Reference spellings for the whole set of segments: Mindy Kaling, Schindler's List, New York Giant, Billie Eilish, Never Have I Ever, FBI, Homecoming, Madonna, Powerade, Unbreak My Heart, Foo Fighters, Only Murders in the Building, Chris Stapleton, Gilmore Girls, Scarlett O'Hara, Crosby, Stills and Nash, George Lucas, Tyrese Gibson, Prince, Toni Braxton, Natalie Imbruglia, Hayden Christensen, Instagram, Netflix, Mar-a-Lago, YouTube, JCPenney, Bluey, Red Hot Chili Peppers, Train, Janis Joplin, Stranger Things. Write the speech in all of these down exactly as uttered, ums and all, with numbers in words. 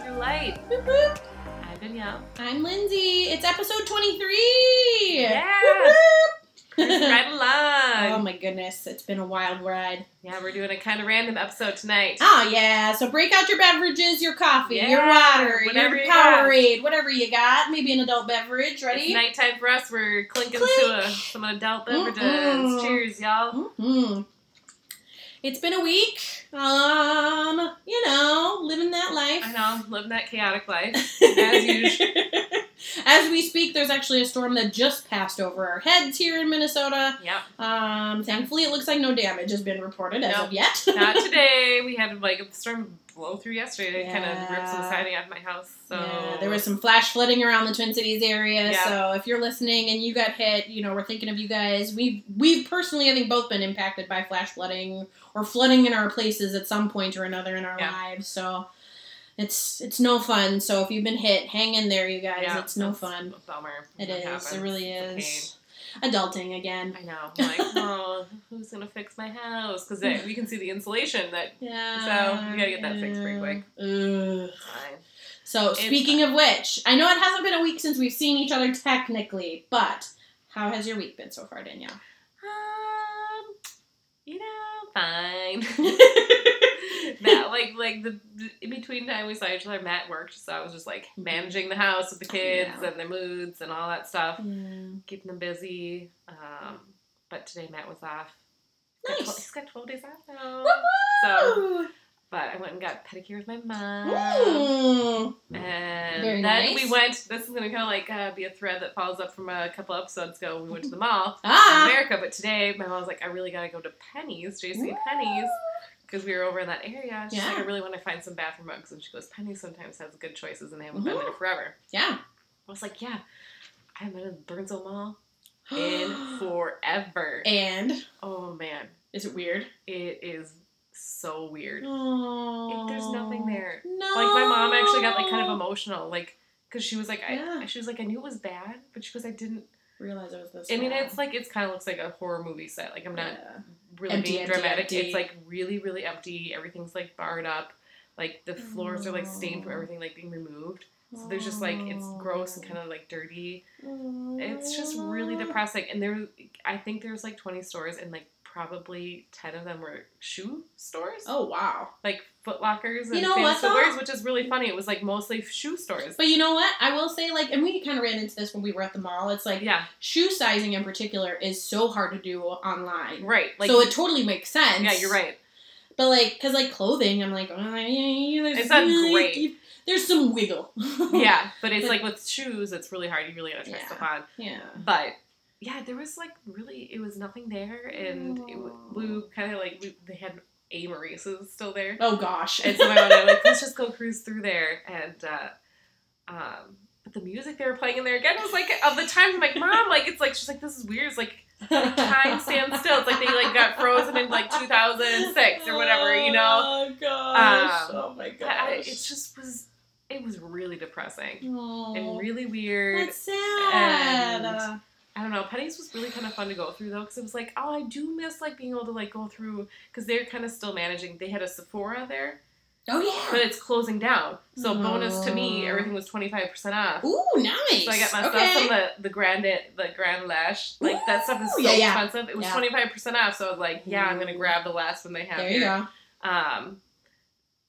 through life. Boop, boop. I've been Yao. I'm Lindsay. It's episode twenty-three. Yeah. Boop, boop. Right along. Oh my goodness, it's been a wild ride. Yeah, we're doing a kind of random episode tonight. Oh yeah, so break out your beverages, your coffee, yeah, your water, whatever your you Powerade, got. Whatever you got. Maybe an adult beverage. Ready? It's nighttime for us. We're clinking Clink. to a, some adult beverages. Mm-mm. Cheers, y'all. Mm-mm. It's been a week. Um, you know, living that life. I know, living that chaotic life, as usual. As we speak, there's actually a storm that just passed over our heads here in Minnesota. Yep. Um, thankfully, it looks like no damage has been reported as nope. of yet. Not today. We had, like, a storm blow through yesterday. Yeah. It kind of ripped some siding out of my house. So. Yeah, there was some flash flooding around the Twin Cities area. Yeah. So if you're listening and you got hit, you know, we're thinking of you guys. We've, we've personally, I think, both been impacted by flash flooding or flooding in our places at some point or another in our yeah. lives. So it's it's no fun. So if you've been hit, hang in there, you guys. Yeah, it's no fun. A bummer. It is. Happens. It really is. Adulting again. I know. I'm like, oh, who's going to fix my house? Because we can see the insulation. That yeah. So you got to get that fixed pretty quick. Ugh. Fine. So it's speaking fun. Of which, I know it hasn't been a week since we've seen each other technically, but how has your week been so far, Danielle? Um, you know, fine. Matt, like, like the, the in between time we saw each other, Matt worked, so I was just, like, managing the house with the kids yeah. and their moods and all that stuff, mm. keeping them busy, um, but today Matt was off. Nice. Got tw- he's got twelve days off now. Woo-hoo! So, but I went and got pedicure with my mom, mm. and Very then nice. we went, this is going to kind of, like, uh, be a thread that follows up from a couple episodes ago, we went to the mall ah. in America, but today my mom was like, I really got to go to Penny's, J C Penney's. Because we were over in that area. She's yeah. like, I really want to find some bathroom mugs. And she goes, Penny sometimes has good choices and they haven't mm-hmm. been there forever. Yeah. I was like, yeah. I haven't been to Burnsville Mall in forever. And? Oh, man. Is it weird? It is so weird. It, there's nothing there. No. Like, my mom actually got, like, kind of emotional. Like, because she was like, yeah. I, she was like, I knew it was bad. But she goes, I didn't. Realize it was this I mean, bad. It's like, it's kind of looks like a horror movie set. Like, I'm not yeah. really empty, being dramatic. Empty, empty. It's, like, really, really empty. Everything's, like, barred up. Like, the floors oh. are, like, stained from everything, like, being removed. So there's just, like, it's gross and kind of, like, dirty. Oh. It's just really depressing. And there, I think there's, like, twenty stores and, like, probably ten of them were shoe stores. Oh, wow. Like, Foot Lockers and you know what, stores, which is really funny. It was, like, mostly shoe stores. But you know what? I will say, like, and we kind of ran into this when we were at the mall. It's, like, yeah. shoe sizing in particular is so hard to do online. Right. Like, so it totally makes sense. Yeah, you're right. But, like, because, like, clothing, I'm like, oh, yeah, there's... It's not really great. Deep. There's some wiggle. Yeah, but it's, like, with shoes, it's really hard. You really got to try yeah. stuff on. Yeah. But... Yeah, there was, like, really, it was nothing there, and it, we kind of, like, we, they had Amarisa's still there. Oh, gosh. And so my mom and I were like, let's just go cruise through there, and, uh, um, but the music they were playing in there again was, like, of the time, I'm like, Mom, like, it's, like, she's like, this is weird, it's, like, like time stands still. It's, like, they, like, got frozen in, like, two thousand six or whatever, you know? Oh, gosh. Um, oh, my gosh. I, it just was... It was really depressing. Aww. And really weird. That's sad. And... I don't know, Penny's was really kind of fun to go through, though, because it was like, oh, I do miss, like, being able to, like, go through, because they're kind of still managing. They had a Sephora there. Oh, yeah. But it's closing down. So, oh. bonus to me, everything was twenty-five percent off. Ooh, nice. So, I got my okay. stuff from the, the Grand the Grand Lash. Like, ooh, that stuff is so yeah, yeah. expensive. It was yeah. twenty-five percent off, so I was like, yeah, I'm going to grab the last one they have there here. There you go. Um,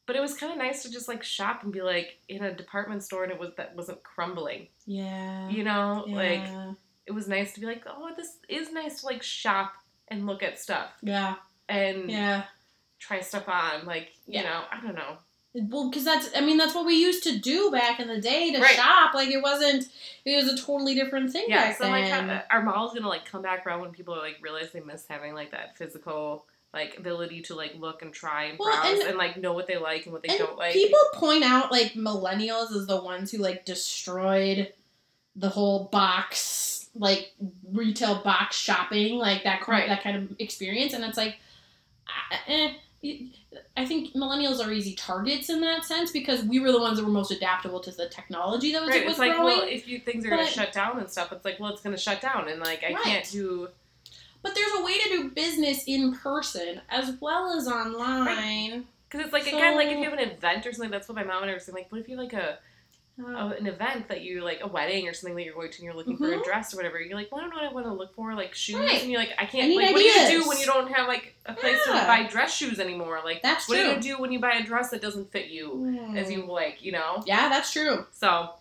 but it was kind of nice to just, like, shop and be, like, in a department store, and it was that wasn't crumbling. Yeah. You know? Yeah. Like... It was nice to be like, oh, this is nice to, like, shop and look at stuff. Yeah. And yeah. try stuff on. Like, you yeah. know, I don't know. Well, because that's, I mean, that's what we used to do back in the day to right. shop. Like, it wasn't, it was a totally different thing yeah, back so then. Yeah, so, like, our mall's going to, like, come back around when people, like, realize they miss having, like, that physical... Like, ability to, like, look and try and well, browse and, and, like, know what they like and what they and don't like. People point out, like, millennials as the ones who, like, destroyed the whole box... like, retail box shopping, like, that, right. that kind of experience, and it's like, eh, I think millennials are easy targets in that sense, because we were the ones that were most adaptable to the technology that was, right. was it's like, growing. Well, if you things are going to shut down and stuff, it's like, well, it's going to shut down, and, like, I right. can't do... But there's a way to do business in person, as well as online. Right. Because it's like, so, again, like if you have an event or something, that's what my mom and I were saying. Like, what if you have like a, uh, an event that you, like a wedding or something that you're going to and you're looking mm-hmm. for a dress or whatever. You're like, well, I don't know what I want to look for. Like shoes. Right. And you're like, I can't, I like ideas. What do you do when you don't have like a place yeah. to buy dress shoes anymore? Like, that's what true. do you do when you buy a dress that doesn't fit you mm. as you like, you know? Yeah, that's true. So.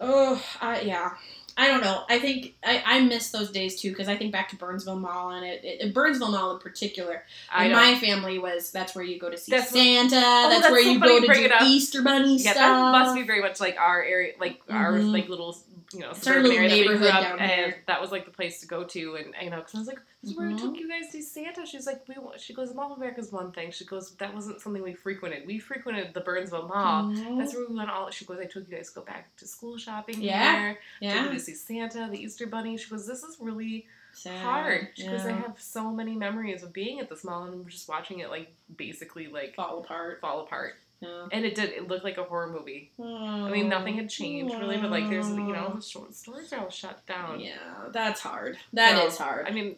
Oh, uh, yeah. I don't know. I think I, I miss those days, too, because I think back to Burnsville Mall, and it, it Burnsville Mall in particular. I know. My family was, that's where you go to see that's Santa. What, oh, that's, that's where so you go to do Easter Bunny yeah, stuff. Yeah, that must be very much like our area, like mm-hmm. our like little, you know, suburban area that we grew up, down and there. That was like the place to go to, and you know, because I was like, that's where mm-hmm. I took you guys to Santa. She's like, we. She goes, Mall of America's one thing. She goes, that wasn't something we frequented. We frequented the Burnsville Mall. Mm-hmm. That's where we went all. She goes, I took you guys to go back to school shopping yeah. here. Yeah, yeah. See Santa, the Easter Bunny. She goes, this is really sad. Hard. She yeah. goes, I have so many memories of being at this mall and just watching it, like, basically, like... Fall apart. Fall apart. Yeah. And it did. It looked like a horror movie. Aww. I mean, nothing had changed, really, but, like, there's, you know, the stores are all shut down. Yeah, that's hard. That so, is hard. I mean,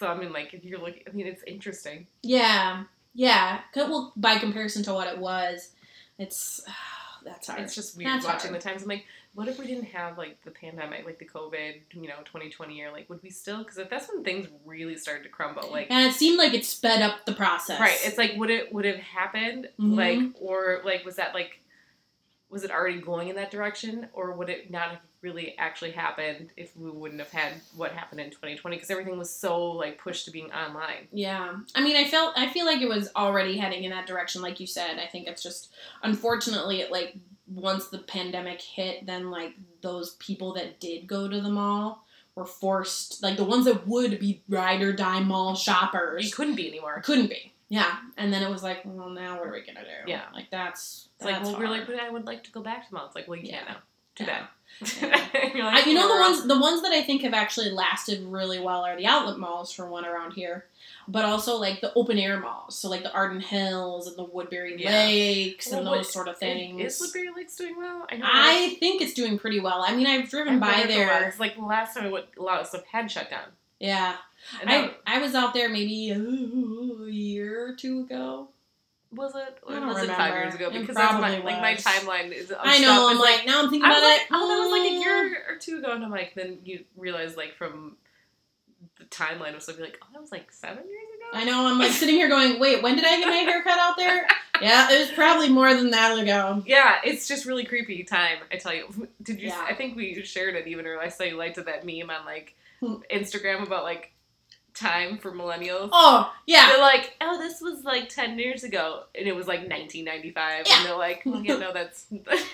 so, I mean, like, if you're looking... I mean, it's interesting. Yeah. Yeah. Well, by comparison to what it was, it's... That's hard. It's just weird that's watching hard. The times. I'm like, what if we didn't have, like, the pandemic, like, the COVID, you know, twenty twenty year, like, would we still, because that's when things really started to crumble, like. And it seemed like it sped up the process. Right. It's like, would it, would it have happened, mm-hmm. like, or, like, was that, like, was it already going in that direction, or would it not have really actually happened if we wouldn't have had what happened in twenty twenty, because everything was so, like, pushed to being online. Yeah. I mean, I felt, I feel like it was already heading in that direction, like you said. I think it's just, unfortunately, it, like, once the pandemic hit, then, like, those people that did go to the mall were forced, like, the ones that would be ride-or-die mall shoppers. It couldn't be anymore. Couldn't be. Yeah. And then it was like, well, now what are we gonna do? Yeah. Like, that's, it's that's like, well, hard. We're like, but I would like to go back to the mall. It's like, well, you yeah. can't now. Too yeah. bad. Yeah. You're like, I, you know, the ones the ones that I think have actually lasted really well are the outlet malls, for one, around here, but also like the open air malls, so like the Arden Hills and the Woodbury yeah. Lakes well, and those sort of things. Is Woodbury Lakes doing well? I, know I think it's doing pretty well. I mean, I've driven I've by there. It's like the last time I went, a lot of stuff had shut down. Yeah, and I was, I was out there maybe ooh, a year or two ago. Was it? Or was remember. It five years ago? Because that's my, like, my timeline is. I know. I'm is, like, now I'm thinking I'm about like, it. Oh, that was like a year or two ago, and I'm like, then you realize like from the timeline or something, like, oh, that was like seven years ago. I know. I'm like sitting here going, wait, when did I get my hair cut out there? Yeah, it was probably more than that ago. Yeah, it's just really creepy time. I tell you, did you? Yeah. I think we shared it even, or I saw you liked to that meme on like Instagram about like. Time for millennials. Oh, yeah. They're like, oh, this was like ten years ago, and it was like nineteen ninety-five, yeah. and they're like, well, yeah, no, that's...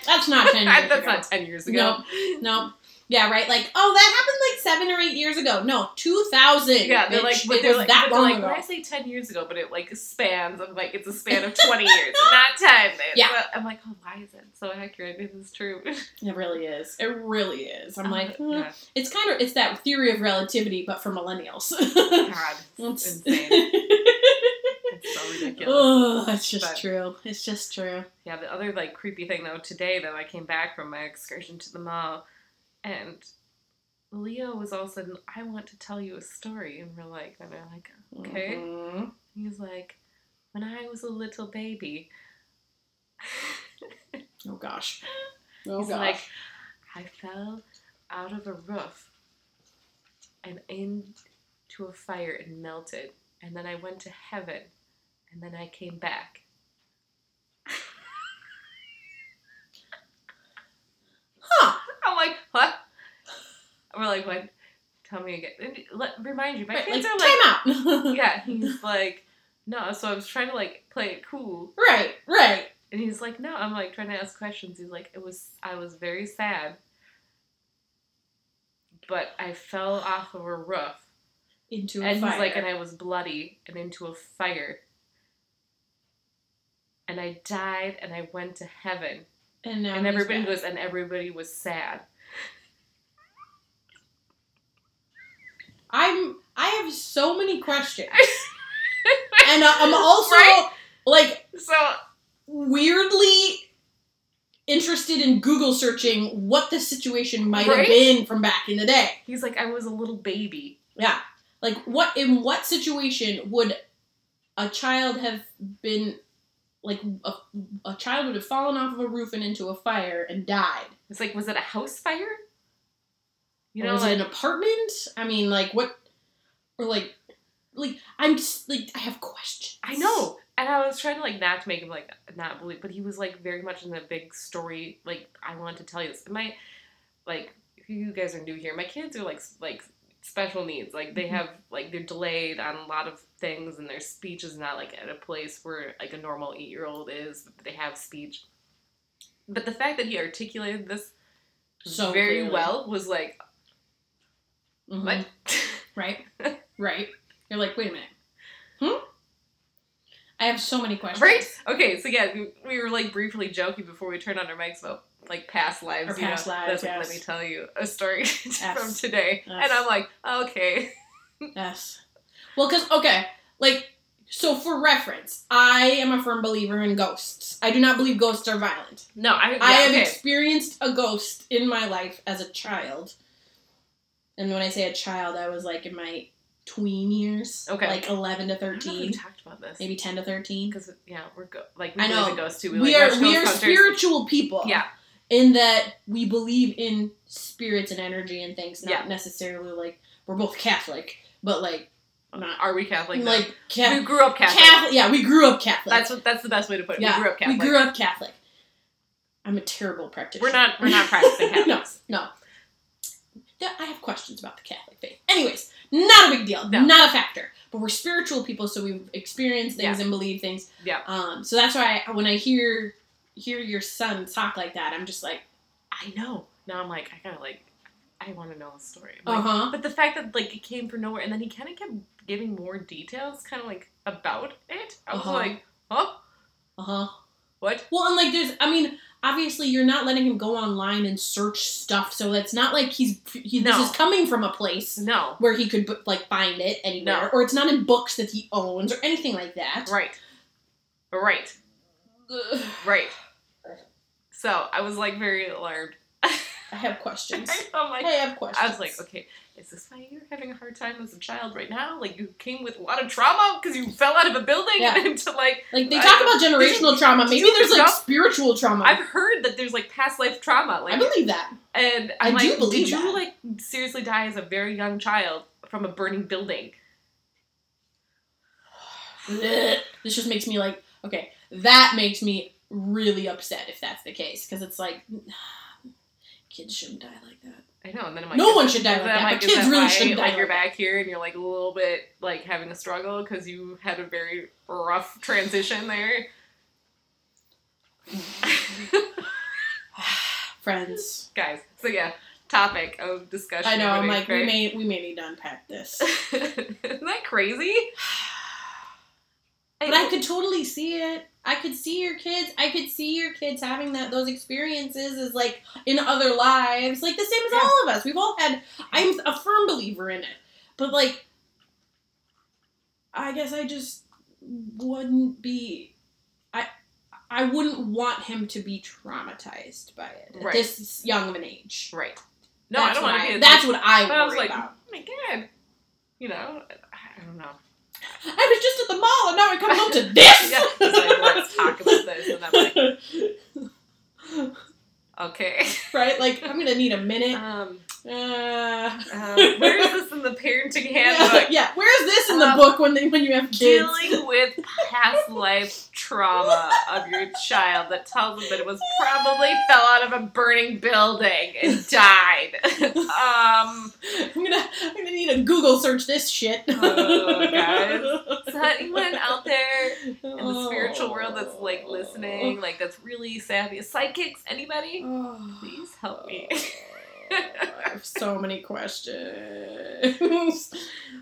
that's not ten years that's ago. That's not ten years ago. No, no. Yeah, right? Like, oh, that happened like seven or eight years ago. No, two thousand. Yeah, they're bitch. Like, but it they're was like, that but long they're like, ago. I say ten years ago, but it like spans, I'm like, it's a span of twenty years, not ten. Yeah. But I'm like, oh, why is it so accurate? This is true. It really is. It really is. I'm um, like, hmm. yeah. It's kind of, it's that theory of relativity, but for millennials. God, it's insane. It's so ridiculous. Oh, it's just but, true. It's just true. Yeah, the other like creepy thing though, today though, I came back from my excursion to the mall. And Leo was all sudden, I want to tell you a story. And we're like, and I'm like, okay. Mm-hmm. He's like, when I was a little baby. Oh, gosh. Oh, He's gosh. Like, I fell out of a roof and into a fire and melted. And then I went to heaven. And then I came back. Huh. I'm like, what? We're like, what? Tell me again. And let, remind you, my right, kids like, are like... Time out! Yeah, he's like, no. So I was trying to, like, play it cool. Right, right. And he's like, no. I'm, like, trying to ask questions. He's like, it was... I was very sad. But I fell off of a roof. Into a and fire. And he's like, and I was bloody and into a fire. And I died and I went to heaven. And now and everybody was and everybody was sad. I'm I have so many questions. And uh, I'm also right? like so weirdly interested in Google searching what the situation might right? have been from back in the day. He's like, I was a little baby. Yeah. Like what in what situation would a child have been like a, a child would have fallen off of a roof and into a fire and died. It's like, was it a house fire? You know, or was like, it an apartment? I mean, like, what, or like, like, I'm just, like, I have questions. I know. And I was trying to, like, not to make him, like, not believe, but he was, like, very much in the big story, like, I want to tell you this. My, like, you guys are new here. My kids are, like, like, special needs. Like, they have, like, they're delayed on a lot of things, and their speech is not, like, at a place where, like, a normal eight-year-old is. But they have speech. But the fact that he articulated this so very clearly. Well was, like, mm-hmm. What? Right? Right. You're like, wait a minute. Hmm? I have so many questions. Right? Okay, so yeah, we, we were, like, briefly joking before we turned on our mics about, like, past lives. Our past you know? lives, That's yes. Like, let me tell you a story yes. from today. Yes. And I'm like, okay. Yes. Well, because, okay, like, so for reference, I am a firm believer in ghosts. I do not believe ghosts are violent. No, I... Yeah, I have okay. experienced a ghost in my life as a child. And when I say a child, I was, like, in my... tween years, okay, like eleven to thirteen. I don't know if we talked about this. Maybe ten to thirteen. Because yeah, we're go- like we I know ghosts too. We, we like, are we are spiritual people. Yeah, in that we believe in spirits and energy and things. Not yeah. necessarily like we're both Catholic, but like not are we Catholic? Though? Like ca- we grew up Catholic. Catholic. Yeah, we grew up Catholic. That's what, that's the best way to put it. Yeah, we grew up Catholic. We grew up Catholic. I'm a terrible practitioner. We're not we're not practicing Catholics. no, no. I have questions about the Catholic faith. Anyways, not a big deal. No. Not a factor. But we're spiritual people, so we experience things yeah. and believe things. Yeah. Um, so that's why I, when I hear hear your son talk like that, I'm just like, I know. Now I'm like, I gotta like, I want to know the story. Like, uh-huh. But the fact that like it came from nowhere, and then he kind of kept giving more details, kind of like about it. I was uh-huh. like, huh? Uh huh. What? Well, and like there's, I mean. Obviously, you're not letting him go online and search stuff, so it's not like he's he, no. this is coming from a place no. where he could like find it anywhere, no. or it's not in books that he owns or anything like that. Right, right, Ugh. right. So I was like very alarmed. I have questions. I'm like, I have questions. I was like, okay, is this why you're having a hard time as a child right now? Like, you came with a lot of trauma because you fell out of a building yeah. into, like... Like, they I, talk about generational trauma. Maybe there's, like, spiritual trauma. I've heard that there's, like, past life trauma. Like, I believe that. And I'm I like, do believe did that. You, like, seriously die as a very young child from a burning building? This just makes me, like... Okay, that makes me really upset if that's the case. Because it's, like... Kids shouldn't die like that. I know, and then I'm like... No one should die like that, like, but kids that really shouldn't die like, like you're back here and you're, like, a little bit, like, having a struggle because you had a very rough transition there. Friends. Guys, so yeah, topic of discussion. I know, I'm like, right? we may we may need to unpack this. Isn't that crazy? But I, I could totally see it. I could see your kids. I could see your kids having that those experiences as like in other lives, like the same as yeah. all of us. We've all had. I'm a firm believer in it, but like, I guess I just wouldn't be. I I wouldn't want him to be traumatized by it right. at this young of an age. Right. No, that's I don't want to. Be I, that's what I. But worry I was like, about. Oh my God. You know, I don't know. I was just at the mall, and now I come home to this! Yeah, like, let's talk about this, and I'm like, okay. Right? Like, I'm gonna need a minute. Um, uh, um, where is this in the parenting handbook? Yeah, where is this in the um, book when they, when you have kids? Dealing with past life trauma of your child that tells them that it was probably fell out of a burning building and died. um... I'm gonna, I'm gonna need to Google search this shit. Oh, guys. So anyone out there in the spiritual world that's, like, listening, like, that's really savvy? Psychics? Anybody? Oh. Please help me. I have so many questions.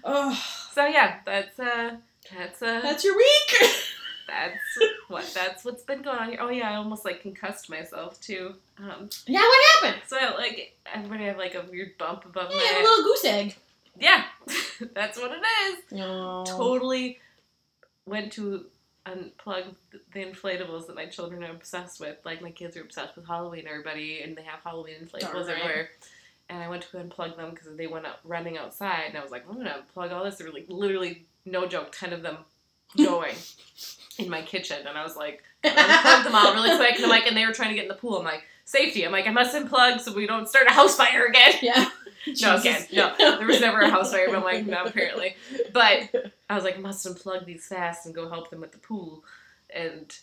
Oh. So, yeah, that's, uh, that's, uh... That's your week! That's what, that's what's been going on here. Oh, yeah, I almost, like, concussed myself, too. Um, yeah, what happened? So, like, everybody have, like, a weird bump above yeah, my head. Yeah, a little goose egg. Yeah, that's what it is. Aww. Totally went to unplug the inflatables that my children are obsessed with. Like, my kids are obsessed with Halloween, everybody, and they have Halloween inflatables everywhere. And I went to unplug them because they went out running outside, and I was like, I'm going to unplug all this. There were, like, literally, no joke, ten of them going. In my kitchen, and I was like, unplugged them all really quick. And I'm like, and they were trying to get in the pool. I'm like, safety. I'm like, I must unplug so we don't start a house fire again. Yeah. No, again, no. There was never a house fire, but I'm like, no, apparently. But I was like, I must unplug these fast and go help them with the pool. And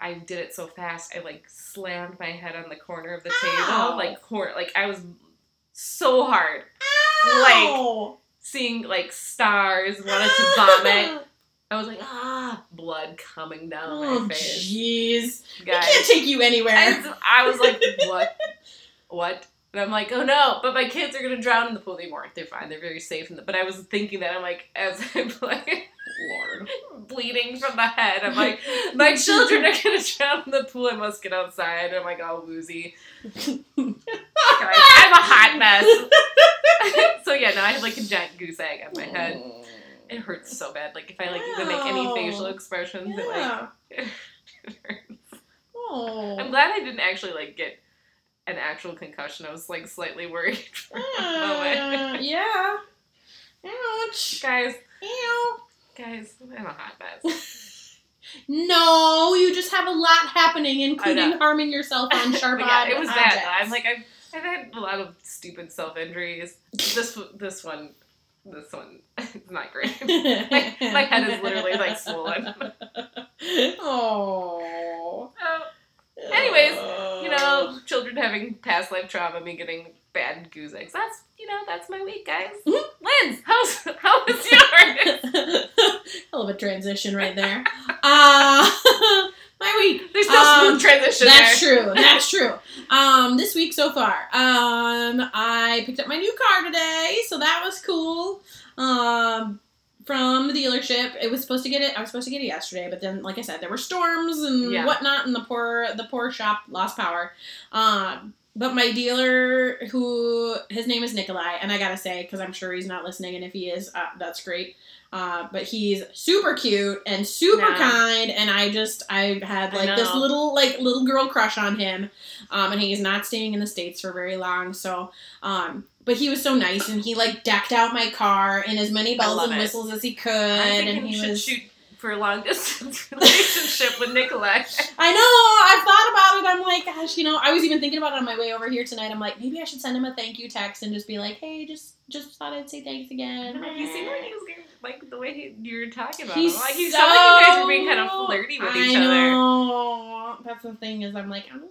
I did it so fast, I, like, slammed my head on the corner of the Ow. table. Like, cor- like I was so hard. Ow. Like, seeing, like, stars, wanted to vomit. I was like, ah, blood coming down oh, my face. Jeez. We can't take you anywhere. I, I was like, what? What? And I'm like, oh no, but my kids are going to drown in the pool. They weren't. They're fine. They're very safe. In the, but I was thinking that. I'm like, as I'm like, Lord, bleeding from the head. I'm like, my children are going to drown in the pool. I must get outside. And I'm like, all woozy. I'm a hot mess. So yeah, now I have like a giant goose egg on my head. It hurts so bad. Like if I like even make any facial expressions, yeah. it like, it hurts. Oh. I'm glad I didn't actually like get an actual concussion. I was, like, slightly worried for uh, a moment. Yeah. Ouch. Guys. Ew. Guys, I'm a hot mess. No, you just have a lot happening, including harming yourself on sharp yeah, objects. It was bad, though. I'm like, I've, I've had a lot of stupid self-injuries. This this one, this one is not great. my, my head is literally, like, swollen. Oh. Oh. Anyways, you know, children having past life trauma, me getting bad goose eggs. That's, you know, that's my week, guys. Liz, how's, how was yours? Hell of a transition right there. Uh, my week. There's no smooth um, transition that's there. True. That's true. Um, this week so far, um, I picked up my new car today, so that was cool. Um... From the dealership. It was supposed to get it. I was supposed to get it yesterday, but then, like I said, there were storms and yeah. whatnot, and the poor the poor shop lost power. Um, but my dealer, who his name is Nikolai, and I gotta say, because I'm sure he's not listening, and if he is, uh, that's great. Uh, but he's super cute and super yeah. kind, and I just I had like I this little like little girl crush on him. Um, and he's not staying in the States for very long, so. Um, But he was so nice, and he, like, decked out my car in as many bells and whistles it. as he could. I think he should was... shoot for a long-distance relationship with Nikolai. I know! I've thought about it. I'm like, gosh, you know, I was even thinking about it on my way over here tonight. I'm like, maybe I should send him a thank you text and just be like, hey, just just thought I'd say thanks again. Like, you seem like he was getting, like, the way he, you were talking about He's him. Like, you so... sound like you guys were being kind of flirty with I each know. other. I know. That's the thing is I'm like, I'm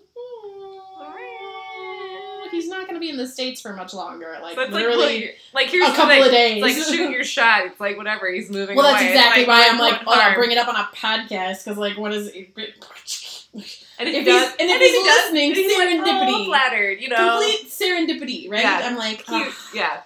he's not going to be in the States for much longer. Like, so literally like, like, here's a couple of days. It's like, shoot your shot. It's like, whatever. He's moving away. Well, that's away. exactly like, why I'm like, oh, I'll bring it up on a podcast. Because, like, what is it? And if, if does, he's, and if and he's, he's listening, he's serendipity. Like, oh, flattered, you know. Complete serendipity, right? Yeah. I'm like, oh. Yeah.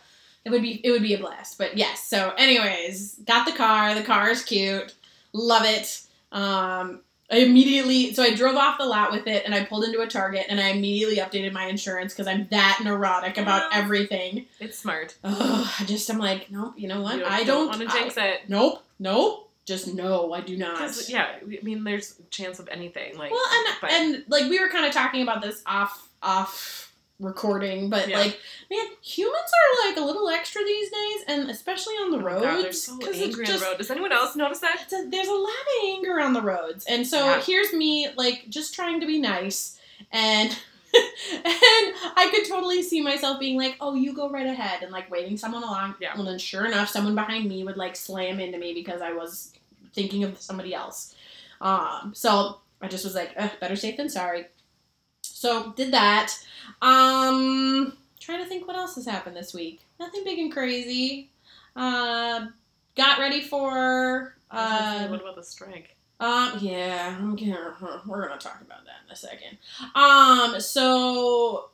It would be, it would be a blast. But, yes. So, anyways, got the car. The car is cute. Love it. Um... I immediately, so I drove off the lot with it, and I pulled into a Target, and I immediately updated my insurance, because I'm that neurotic about everything. It's smart. Ugh, I just, I'm like, nope, you know what? You don't, I don't, don't want to jinx I, it. Nope, nope, just no, I do not. Yeah, I mean, there's a chance of anything. Like, well, and, but, and like, we were kind of talking about this off, off recording, but, yeah. like, man, humans are, like, a little extra these days, and especially on the oh roads. God, they're so angry just, on the road. Does anyone else notice that? A, there's a lot of anger on the roads, and so yeah. here's me, like, just trying to be nice, and, and I could totally see myself being like, oh, you go right ahead, and, like, waving someone along, yeah. well, then sure enough, someone behind me would, like, slam into me because I was thinking of somebody else. Um, so I just was like, ugh, better safe than sorry. So, did that. Um, trying to think what else has happened this week. Nothing big and crazy. Uh, got ready for... Uh, what about the strike? Um, yeah. We're going to talk about that in a second. Um, so...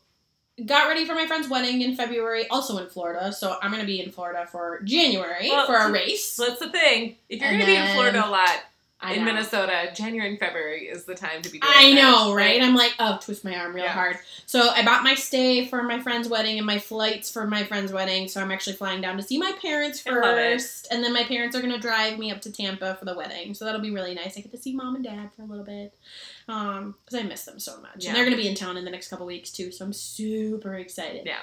Got ready for my friend's wedding in February, also in Florida, so I'm going to be in Florida for January well, for a race. That's the thing. If you're going to be in Florida a lot... I in know. Minnesota, January and February is the time to be doing I that. know, right? I'm like, oh, twist my arm real yeah. hard. So I bought my stay for my friend's wedding and my flights for my friend's wedding. So I'm actually flying down to see my parents first. And then my parents are going to drive me up to Tampa for the wedding. So that'll be really nice. I get to see mom and dad for a little bit. um, because I miss them so much. Yeah. And they're going to be in town in the next couple weeks, too, so I'm super excited. Yeah.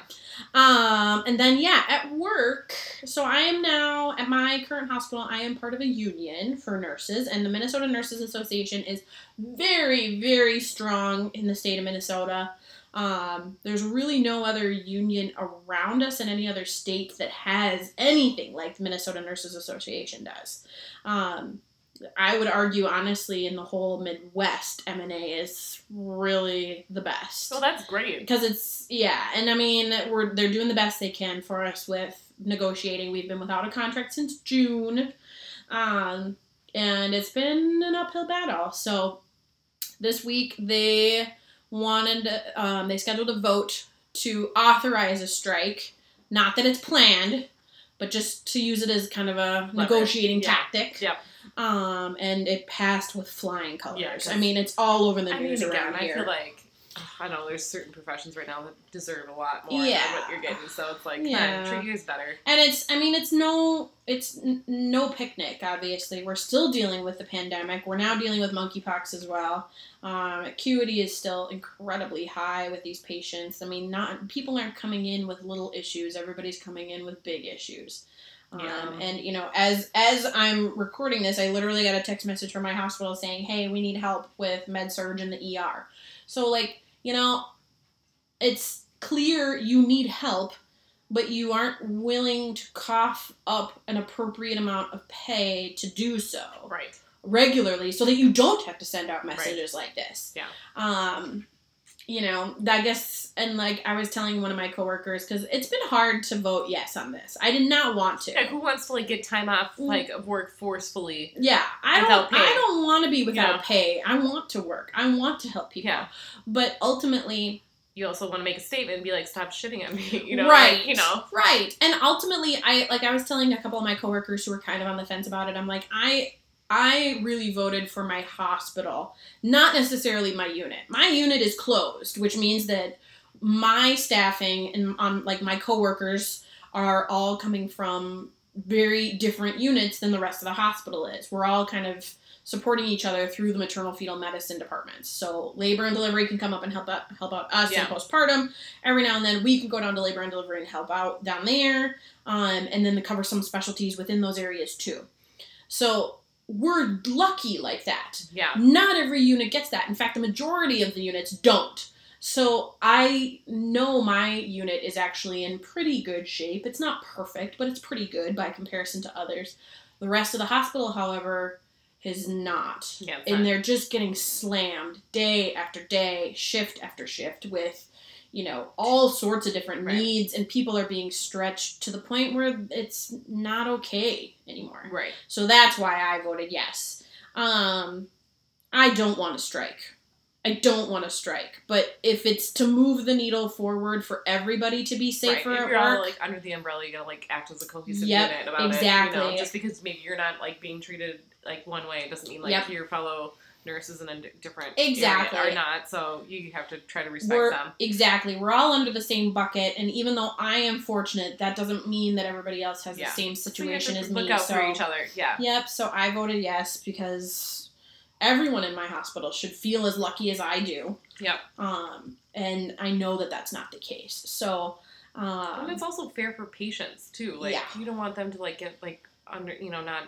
Um, and then, yeah, at work, so I am now, at my current hospital, I am part of a union for nurses, and the Minnesota Nurses Association is very, very strong in the state of Minnesota. Um, there's really no other union around us in any other state that has anything like the Minnesota Nurses Association does. Um, I would argue, honestly, in the whole Midwest, M N A is really the best. Well, that's great. Because it's, yeah, and I mean, we're they're doing the best they can for us with negotiating. We've been without a contract since June, um, and it's been an uphill battle. So, this week, they... wanted, um, they scheduled a vote to authorize a strike. Not that it's planned, but just to use it as kind of a negotiating yeah. tactic. Yep. Um, and it passed with flying colors. Yeah, I mean, it's all over the news I mean, around again, here. I feel like, I don't know, there's certain professions right now that deserve a lot more yeah. than what you're getting, so it's like, yeah. treat yours better. And it's, I mean, it's no, it's n- no picnic, obviously. We're still dealing with the pandemic. We're now dealing with monkeypox as well. Um, acuity is still incredibly high with these patients. I mean, not people aren't coming in with little issues. Everybody's coming in with big issues. Um, yeah. And, you know, as as I'm recording this, I literally got a text message from my hospital saying, hey, we need help with med-surg in the E R. So, like, you know, it's clear you need help, but you aren't willing to cough up an appropriate amount of pay to do so. Right. Regularly, so that you don't have to send out messages right. like this. Yeah. Um, you know, I guess, and like I was telling one of my coworkers, because it's been hard to vote yes on this. I did not want to. Yeah, who wants to, like, get time off, like, of work forcefully? Yeah. I don't, I don't want to be without yeah. pay. I want to work. I want to help people. Yeah. But ultimately... you also want to make a statement and be like, stop shitting at me, you know? Right. Like, you know. Right. And ultimately, I, like, I was telling a couple of my coworkers who were kind of on the fence about it, I'm like, I... I really voted for my hospital, not necessarily my unit. My unit is closed, which means that my staffing and um, like my coworkers are all coming from very different units than the rest of the hospital is. We're all kind of supporting each other through the maternal fetal medicine departments. So labor and delivery can come up and help out, help out us yeah. and postpartum. Every now and then we can go down to labor and delivery and help out down there. Um, and then to cover some specialties within those areas too. So we're lucky like that. Yeah. Not every unit gets that. In fact, the majority of the units don't. So I know my unit is actually in pretty good shape. It's not perfect, but it's pretty good by comparison to others. The rest of the hospital, however, is not. Yeah, and they're just getting slammed day after day, shift after shift with, you know, all sorts of different right. needs, and people are being stretched to the point where it's not okay anymore. Right. So that's why I voted yes. Um, I don't want to strike. I don't want to strike. But if it's to move the needle forward for everybody to be safer right. if you're at work, all, like, under the umbrella, you gotta, like, act as a cohesive yep, unit about exactly. it. You know, just because maybe you're not, like, being treated, like, one way doesn't mean, like, yep. your fellow... nurses in a different exactly area are not, so you have to try to respect we're, them. Exactly. We're all under the same bucket, and even though I am fortunate, that doesn't mean that everybody else has yeah. the same situation so as look me. Out so for each other. Yeah. Yep. So I voted yes because everyone in my hospital should feel as lucky as I do. Yep. Um, and I know that that's not the case. So. Um, and it's also fair for patients too. Like yeah. you don't want them to, like, get, like, under, you know, not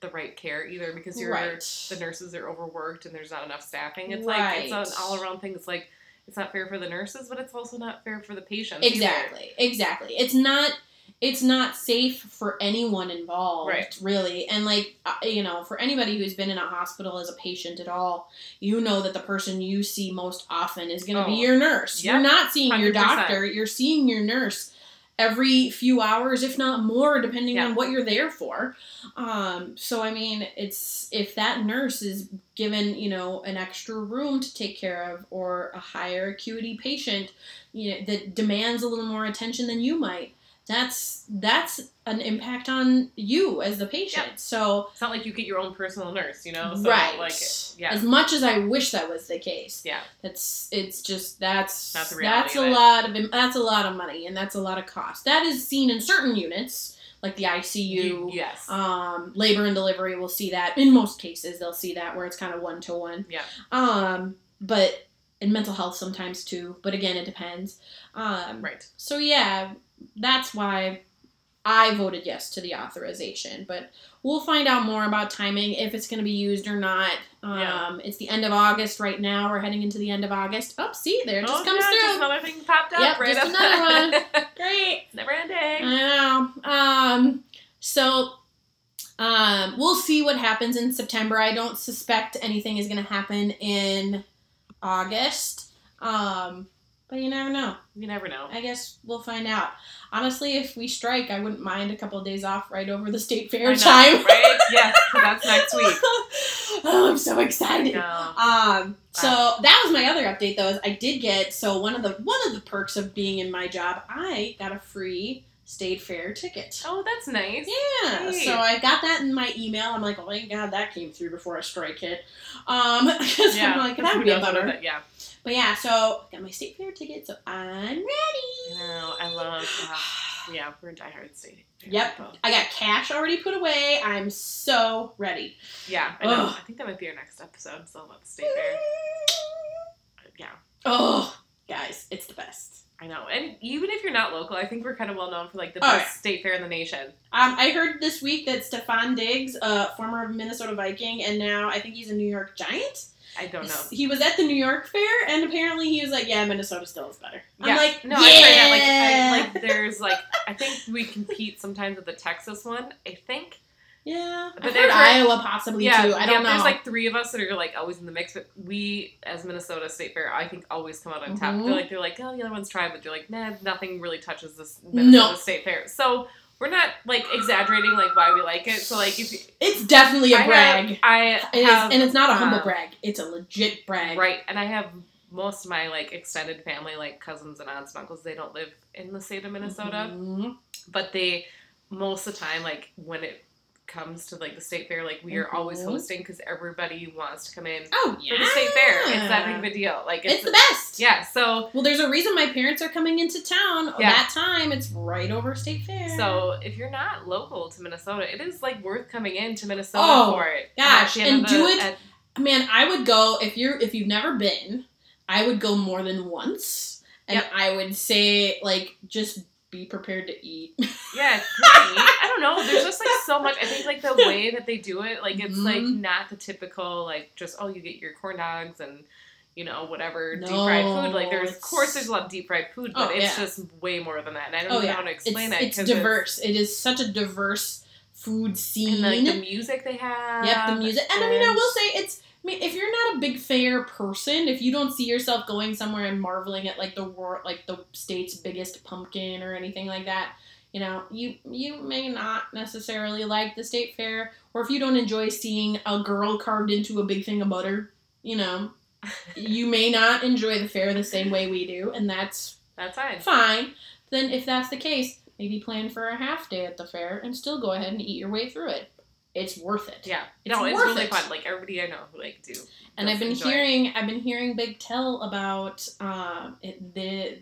the right care either, because you're right. the nurses are overworked and there's not enough staffing. It's right. like, it's an all around thing. It's like, it's not fair for the nurses, but it's also not fair for the patients. Exactly. Either. Exactly. It's not, it's not safe for anyone involved, right. really. And, like, you know, for anybody who's been in a hospital as a patient at all, you know that the person you see most often is going to oh. be your nurse. Yep. You're not seeing one hundred percent. Your doctor. You're seeing your nurse every few hours, if not more, depending yeah. on what you're there for. Um, so, I mean, it's if that nurse is given, you know, an extra room to take care of, or a higher acuity patient, you know, that demands a little more attention than you might, that's that's an impact on you as the patient. Yep. So it's not like you get your own personal nurse, you know? So, right. Like, yeah. As much as I wish that was the case. Yeah. That's it's just that's not the reality that's a lot of that's a lot of money, and that's a lot of cost. That is seen in certain units. like the I C U. Yes. Um, labor and delivery will see that. In most cases, they'll see that where it's kind of one-to-one. Yeah. Um, but, and mental health sometimes too. But again, it depends. Um, right. So yeah, that's why I voted yes to the authorization, but we'll find out more about timing, if it's going to be used or not. Um, yeah. It's the end of August right now. We're heading into the end of August. Oh, see, there it just oh, comes yeah, through. Just another thing popped up. Yep, right just up. Another one. Great. It's never ending. I know. Um, so um, we'll see what happens in September. I don't suspect anything is going to happen in August. Um But you never know. You never know. I guess we'll find out. Honestly, if we strike, I wouldn't mind a couple of days off right over the state fair I know, time. Right? Yes, that's next week. Oh, I'm so excited. Um, so wow. That was my other update, though. Is I did get so one of the one of the perks of being in my job, I got a free state fair ticket. Oh, that's nice. Yeah. Great. So I got that in my email. I'm like, oh my god, that came through before a strike hit. Um, because yeah, I'm like, that would be a bummer. Yeah. But yeah, so I got my state fair ticket, so I'm ready. Oh, I love uh, yeah, we're diehard state fair. Yep. People. I got cash already put away. I'm so ready. Yeah, I know. Ugh. I think that might be our next episode, so about the state fair. Yeah. Oh, guys, it's the best. I know. And even if you're not local, I think we're kind of well known for like the best oh, yeah. state fair in the nation. Um, I heard this week that Stefan Diggs, uh, former Minnesota Viking, and now I think he's a New York Giant. I don't know. He was at the New York fair, and apparently he was like, yeah, Minnesota still is better. Yeah. I'm like, no, yeah! I tried that. Like, I, like, there's, like, I think we compete sometimes with the Texas one, I think. Yeah. But there's Iowa possibly, yeah, too. I don't yeah, know. There's, like, three of us that are, like, always in the mix, but we, as Minnesota State Fair, I think always come out on top. Mm-hmm. They're like, they're like, oh, the other one's tried, but they're like, nah, nothing really touches this Minnesota no. State Fair. So we're not, like, exaggerating, like, why we like it. So, like, if you, it's definitely a I brag. Have, I it have, is, and it's not a humble um, brag. It's a legit brag. Right. And I have most of my, like, extended family, like, cousins and aunts and uncles, they don't live in the state of Minnesota. Mm-hmm. But they, most of the time, like, when it comes to, like, the state fair, like, we are mm-hmm. always hosting because everybody wants to come in oh, yeah. for the state fair. It's that big of a deal. Like, it's, it's the best. Yeah, so. Well, there's a reason my parents are coming into town yeah. that time. It's right over state fair. So, if you're not local to Minnesota, it is, like, worth coming in to Minnesota oh, for it. gosh. And do it. At, man, I would go, if you're, if you've never been, I would go more than once. And yep. I would say, like, just be prepared to eat. Yeah, pretty. I don't know. There's just, like, so much. I think, like, the way that they do it, like, it's, mm-hmm. like, not the typical, like, just, oh, you get your corn dogs and, you know, whatever no, deep-fried food. Like, there's, of course, there's a lot of deep-fried food, but oh, it's yeah. just way more than that. And I don't oh, know yeah. how to explain it's, that. It's diverse. It's, it is such a diverse food scene. And, like, the music they have. Yep, the music. And, and I mean, I will say it's... I mean, if you're not a big fair person, if you don't see yourself going somewhere and marveling at, like, the wor- like the state's biggest pumpkin or anything like that, you know, you you may not necessarily like the state fair. Or if you don't enjoy seeing a girl carved into a big thing of butter, you know, you may not enjoy the fair the same way we do, and that's that's fine. Fine. Then if that's the case, maybe plan for a half day at the fair and still go ahead and eat your way through it. It's worth it. Yeah. It's no, it's worth really it. fun. Like, everybody I know who, like, do. And I've been hearing, it. I've been hearing Big Tell about um, it, the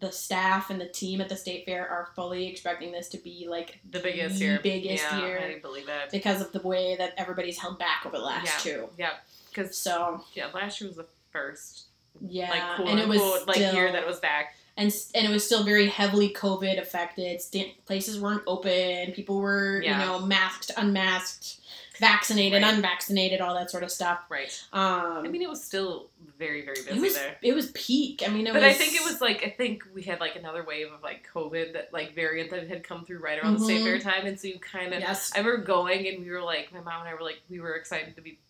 the staff and the team at the State Fair are fully expecting this to be, like, the biggest the year. biggest yeah, year. I believe it. Because of the way that everybody's held back over the last yeah. two. Yeah. Because, so, yeah, last year was the first, yeah, like, quote, and it was quote, like, still, year that it was back. And and it was still very heavily COVID affected. St- places weren't open. People were, yeah. you know, masked, unmasked, vaccinated, right. unvaccinated, all that sort of stuff. Right. Um, I mean, it was still very, very busy it was, there. It was peak. I mean, it but was... But I think it was, like, I think we had, like, another wave of, like, COVID, that like, variant that had come through right around mm-hmm. the state fair time. And so you kind of... Yes. I remember going, and we were, like, my mom and I were, like, we were excited to be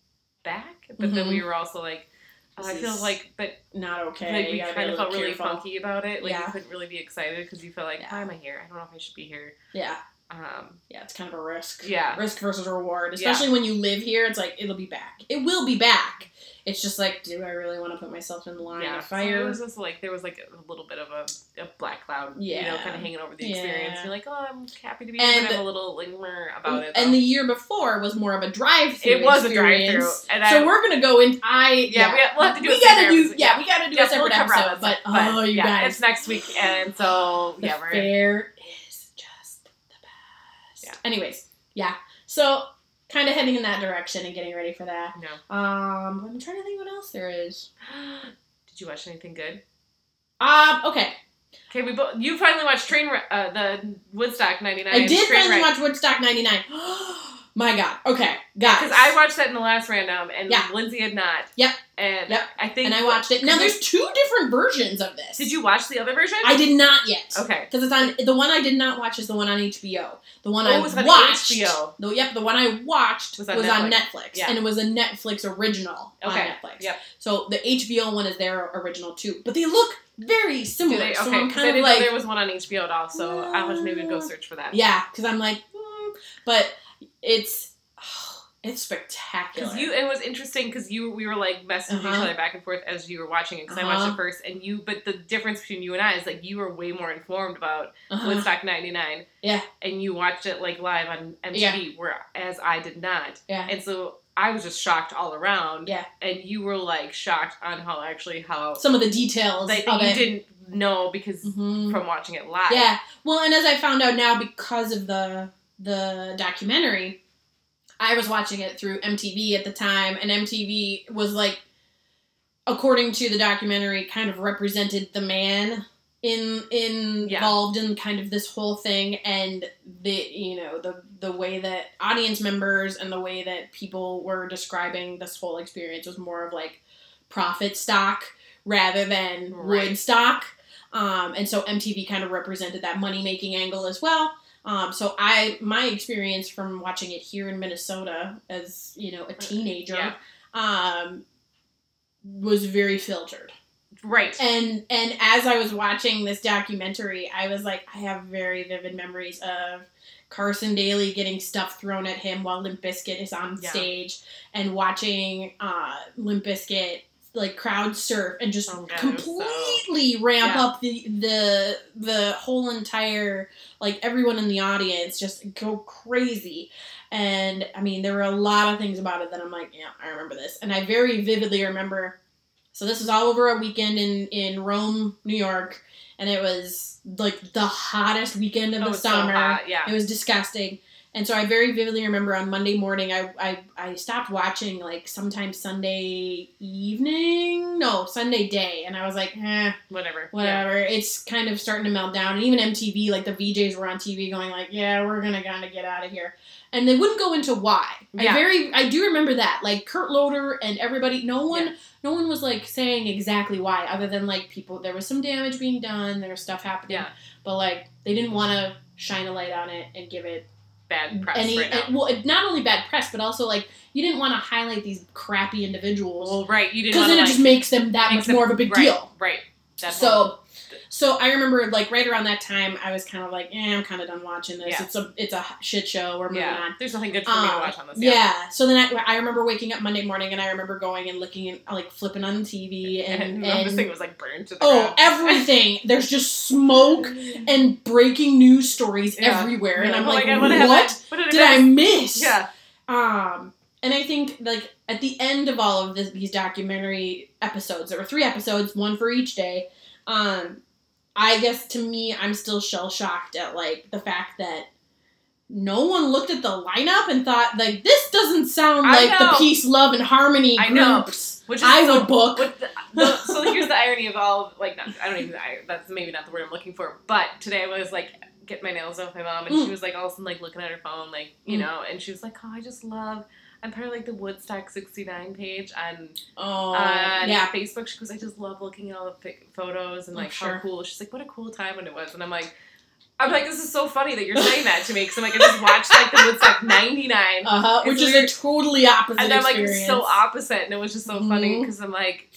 back. But mm-hmm. then we were also, like... This I feel like, but not okay. Like we kind of felt really careful. funky about it. Like yeah. you couldn't really be excited because you felt like, yeah. why am I here? I don't know if I should be here. Yeah. Um. Yeah, it's kind of a risk. Yeah. Risk versus reward, especially yeah. when you live here. It's like it'll be back. It will be back. It's just like, do I really want to put myself in the line yeah. of fire? So it was just like there was like a little bit of a, a black cloud, yeah. you know, kind of hanging over the yeah. experience. You're like, oh, I'm happy to be here, and I'm a little linger about it. Though. And the year before was more of a drive-through. It was experience. a drive-through, and so I, we're gonna go in. I yeah, yeah. we we'll have to do. We gotta do episode. yeah, we gotta do yeah, a separate we'll episode. It, but, but oh, you yeah, guys, it's next week, and so the yeah, we're fair is just the best. Yeah. Anyways, yeah. So kind of heading in that direction and getting ready for that. No. Um, I'm trying to think what else there is. Did you watch anything good? Um. Okay. Okay. We both. You finally watched Train. Uh, the Woodstock ninety-nine. I did Train finally watch Woodstock ninety-nine. My God. Okay. Guys. Because I watched that in the last random, and yeah. Lindsay had not. Yep. And yep. I think. And I watched it. Now, there's two different versions of this. Did you watch the other version? I did not yet. Okay. Because it's on. The one I did not watch is the one on H B O. The one oh, I it was on watched. H B O. The, yep. The one I watched was on was Netflix. On Netflix yeah. And it was a Netflix original okay. on Netflix. Yep. So the H B O one is their original too, but they look very similar. They, okay. So I'm kind I didn't of like, know there was one on H B O at all, so uh, I was maybe go search for that. Yeah. Because I'm like, mm. but. It's oh, it's spectacular. You, it was interesting because you we were like messaging uh-huh. each other back and forth as you were watching it because uh-huh. I watched it first and you but the difference between you and I is like you were way more informed about uh-huh. Woodstock ninety-nine. Yeah. And you watched it like live on M T V yeah. whereas I did not. Yeah. And so I was just shocked all around. Yeah. And you were like shocked on how actually how some of the details that you it. didn't know because mm-hmm. from watching it live. Yeah. Well, and as I found out now because of the the documentary, I was watching it through M T V at the time, and M T V was like, according to the documentary, kind of represented the man in, in yeah. involved in kind of this whole thing, and the you know the the way that audience members and the way that people were describing this whole experience was more of like profit stock rather than right. Woodstock, um, and so M T V kind of represented that money making angle as well. Um, so I, my experience from watching it here in Minnesota as, you know, a teenager, yeah. um, was very filtered. Right. And, and as I was watching this documentary, I was like, I have very vivid memories of Carson Daly getting stuff thrown at him while Limp Bizkit is on yeah. stage and watching, uh, Limp Bizkit like crowd surf and just oh, completely so. ramp yeah. up the, the the whole entire like everyone in the audience just go crazy. And I mean there were a lot of things about it that I'm like, yeah, I remember this. And I very vividly remember, so this was all over a weekend in in Rome, New York, and it was like the hottest weekend of oh, the summer. So hot, yeah. It was disgusting. And so I very vividly remember on Monday morning, I, I, I stopped watching, like, sometime Sunday evening? No, Sunday day. And I was like, eh. Whatever. Whatever. Yeah. It's kind of starting to melt down. And even M T V, like, the V Js were on T V going like, yeah, we're going to kind of get out of here. And they wouldn't go into why. Yeah. I very, I do remember that. Like, Kurt Loder and everybody, no one, yeah. no one was, like, saying exactly why. Other than, like, people, there was some damage being done. There was stuff happening. Yeah. But, like, they didn't want to shine a light on it and give it bad press Any, right now. And, well, not only bad press, but also, like, you didn't want to highlight these crappy individuals. Well, right. You didn't want to, because then it like, just makes them that makes much them, more of a big right, deal. Right. That's so, so I remember, like, right around that time, I was kind of like, eh, I'm kind of done watching this. Yeah. It's a it's a shit show. We're moving yeah. on. There's nothing good for um, me to watch on this. Yeah. yeah. So then I, I remember waking up Monday morning, and I remember going and looking and, like, flipping on the T V. And, and, and this thing was, like, burned to the Oh, ground. Everything. There's just smoke and breaking news stories yeah. everywhere. Yeah. And I'm oh like, God, what, what, what did, did I miss? Yeah. Um, and I think, like, at the end of all of this, these documentary episodes, there were three episodes, one for each day. Um, I guess to me, I'm still shell-shocked at, like, the fact that no one looked at the lineup and thought, like, this doesn't sound I like know. the peace, love, and harmony I groups know. Which is I so, would book. The, the, so here's the irony of all, like, not, I don't even, I, that's maybe not the word I'm looking for, but today I was, like, getting my nails done with my mom, and mm. she was, like, all of a sudden, like, looking at her phone, like, you mm. know, and she was like, oh, I just love... I'm part of, like, the Woodstock sixty-nine page on, oh, on yeah. Facebook. She goes, I just love looking at all the photos and, like, oh, sure. how cool. She's like, what a cool time when it was. And I'm like, I'm like, this is so funny that you're saying that to me. Because I'm like, I just watched, like, the Woodstock ninety-nine. Uh-huh, which is a totally opposite And I'm like, experience. so opposite. And it was just so mm-hmm. funny because I'm like,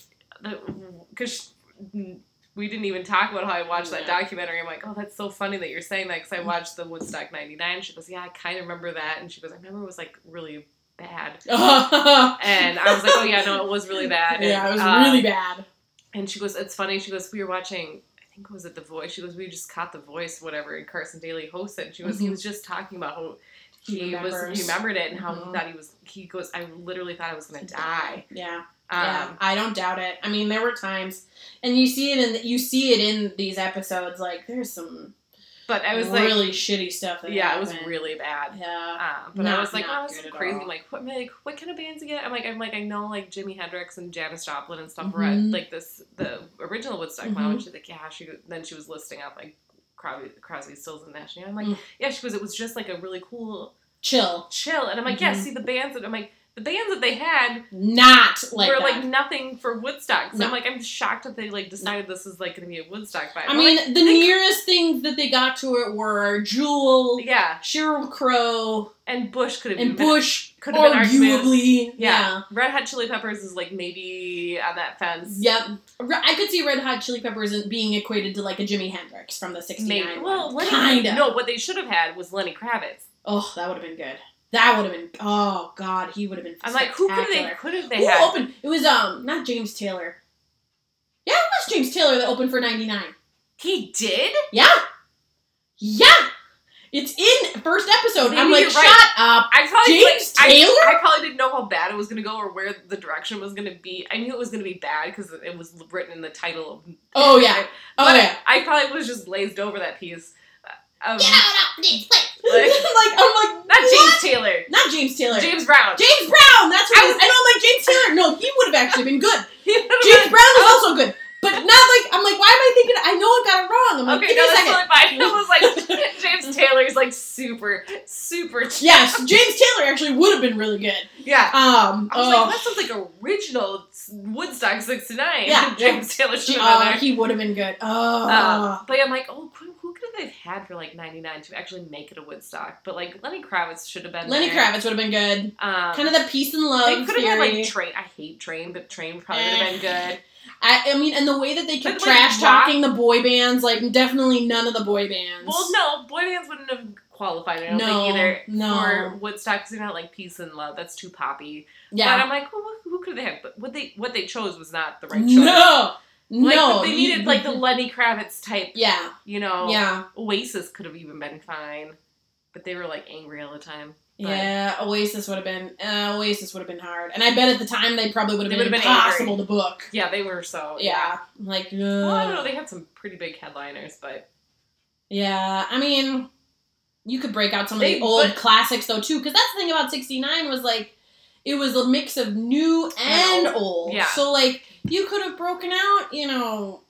because we didn't even talk about how I watched yeah. that documentary. I'm like, oh, that's so funny that you're saying that because I watched the Woodstock ninety-nine. She goes, yeah, I kind of remember that. And she goes, I remember it was, like, really bad. And I was like, oh yeah, no, it was really bad. And, yeah, it was um, really bad. And she goes, it's funny, she goes, we were watching, I think was it The Voice? She goes, we just caught The Voice, whatever, and Carson Daly hosted. And she goes, mm-hmm. he was just talking about how he, he was he remembered it and how mm-hmm. he thought he was, he goes, I literally thought I was going to die. Yeah. Um, yeah. I don't doubt it. I mean, there were times, and you see it in, you see it in these episodes, like, there's some But I was really like... Really shitty stuff that Yeah, happened. It was really bad. Yeah. Uh, but not, I was like, oh, this is crazy. All. I'm like, what, like, what kind of bands you get? I'm like, I'm like, I know, like, Jimi Hendrix and Janis Joplin and stuff mm-hmm. were at, like, this, the original Woodstock mm-hmm. Mall, and she's like, yeah, she, then she was listing out, like, Crosby, Crosby Stills and Nash. And I'm like, mm. yeah, she goes, it was just, like, a really cool... Chill. Chill. And I'm like, mm-hmm. yeah, see the bands, and I'm like... The bands that they had not like were that. Like nothing for Woodstock. So no. I'm like, I'm shocked that they like decided no. this is like going to be a Woodstock vibe. I mean, like, the nearest could... things that they got to it were Jewel, yeah, Sheryl Crow, and Bush could have been. And Bush could have been arguably, yeah. yeah. Red Hot Chili Peppers is like maybe on that fence. Yep, I could see Red Hot Chili Peppers being equated to like a Jimi Hendrix from the sixty-nine. Well, kind of. No, what they should have had was Lenny Kravitz. Oh, that would have been good. That would have been, oh, God, he would have been I'm like, who could they, could have they who had? Opened? It was, um, not James Taylor. Yeah, it was James Taylor that opened for ninety-nine. He did? Yeah. Yeah. It's in first episode. Maybe I'm like, shut right. up, I probably, James like, Taylor? I, I probably didn't know how bad it was going to go or where the direction was going to be. I knew it was going to be bad because it was written in the title. Of Oh, yeah. Oh, but yeah. I, I probably was just glazed over that piece. Um, Get out of this place. Like, like, I'm like, not what? James Taylor. Not James Taylor. James Brown. James Brown. That's what I, was, I don't like James Taylor. No, he would have actually been good. James been, Brown is oh. also good. But not like, I'm like, why am I thinking, I know I got it wrong. I'm like, okay, give no, me a second. That's totally fine. It was like, James Taylor is like super, super tough. Yes, James Taylor actually would have been really good. Yeah. Um, I was uh, like, that sounds like original Woodstock sixty-nine. Yeah. James Taylor should have uh, been there. He would have been good. Oh. Uh, but yeah, I'm like, oh, cool. Who could have they had for, like, ninety-nine to actually make it a Woodstock? But, like, Lenny Kravitz should have been Lenny there. Kravitz would have been good. Um, kind of the peace and love They could theory. Have had, like, Train. I hate Train, but Train probably eh. would have been good. I, I mean, and the way that they kept trash-talking like, the boy bands, like, definitely none of the boy bands. Well, no, boy bands wouldn't have qualified, I don't no, think, either. No, Or Woodstock, because they're not, like, peace and love. That's too poppy. Yeah. But I'm like, well, who could they have? But what they, what they chose was not the right choice. No! Like, no, they needed, like, the Lenny Kravitz type, yeah, you know, yeah. Oasis could have even been fine, but they were, like, angry all the time. But yeah, Oasis would have been, uh, Oasis would have been hard, and I bet at the time they probably would have been impossible angry. To book. Yeah, they were so, yeah, yeah. like, uh, well, I don't know, they had some pretty big headliners, but. Yeah, I mean, you could break out some they, of the old but, classics, though, too, because that's the thing about sixty-nine was, like, it was a mix of new and no. old, yeah. so, like. You could have broken out, you know,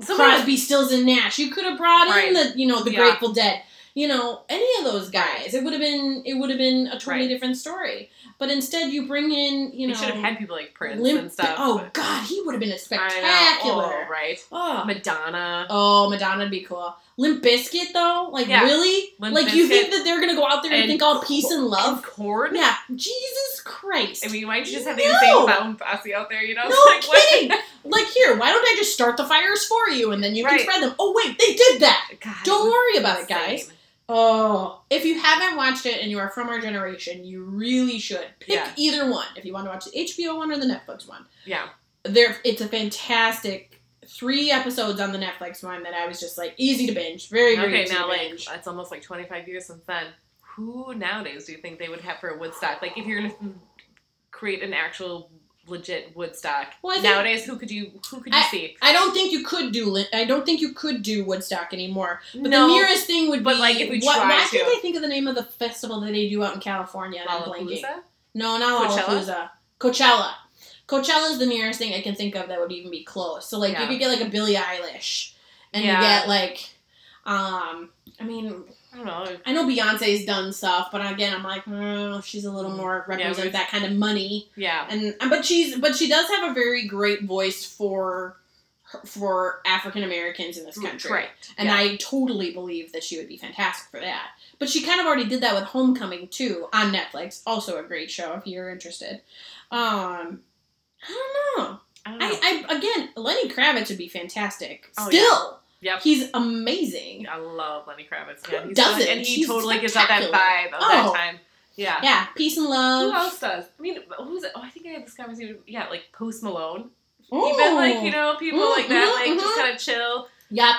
Somebody, Crosby, Stills, and Nash. You could have brought right. in the, you know, the yeah. Grateful Dead. You know, any of those guys. It would have been, it would have been a totally right. different story. But instead, you bring in, you know, you should have had people like Prince Limp, and stuff. Oh God, he would have been a spectacular. Oh, right. Oh. Madonna. Oh, Madonna would be cool. Limp Bizkit though, like yeah. really, Limp like Bizkit you think that they're gonna go out there and, and think all peace and love? And Korn? Yeah, Jesus Christ. I mean, why don't you just have the no. insane clown posse out there? You know, no like, kidding. What? Like here, why don't I just start the fires for you and then you right. can spread them? Oh wait, they did that. God, don't worry about insane. It, guys. Oh, if you haven't watched it and you are from our generation, you really should. Pick yeah. either one. If you want to watch the H B O one or the Netflix one. Yeah. There, it's a fantastic three episodes on the Netflix one that I was just like, easy to binge. Very, very okay, easy now, to like, binge. It's almost like twenty-five years since then. Who nowadays do you think they would have for a Woodstock? Like, if you're going to create an actual legit Woodstock. Well, I think, nowadays, who could you who could you I, see? I don't think you could do I don't think you could do Woodstock anymore. But no, the nearest thing would be but like if we what, try why to. Why can't I think of the name of the festival that they do out in California? Lollapalooza? No, not Lollapalooza. Coachella. Coachella is the nearest thing I can think of that would even be close. So like yeah. you could get like a Billie Eilish, and yeah. you get like, um, I mean. I don't know. I know Beyonce's done stuff, but again, I'm like, oh, she's a little more represents yeah, that kind of money. Yeah. And but she's but she does have a very great voice for for African Americans in this country. Right. And yeah. I totally believe that she would be fantastic for that. But she kind of already did that with Homecoming too on Netflix. Also a great show if you're interested. Um, I don't know. I, don't know. I, I again, Lenny Kravitz would be fantastic. Oh, still. Yeah. Yep. He's amazing. I love Lenny Kravitz. Man. He's does it? And he he's totally gives out that vibe of oh. that time. Yeah. Yeah. Peace and love. Who else does? I mean, who's it? Oh, I think I had this conversation. Yeah, like Post Malone. Ooh. Even like, you know, people mm, like that, mm, like mm-hmm. just kind of chill. Yep.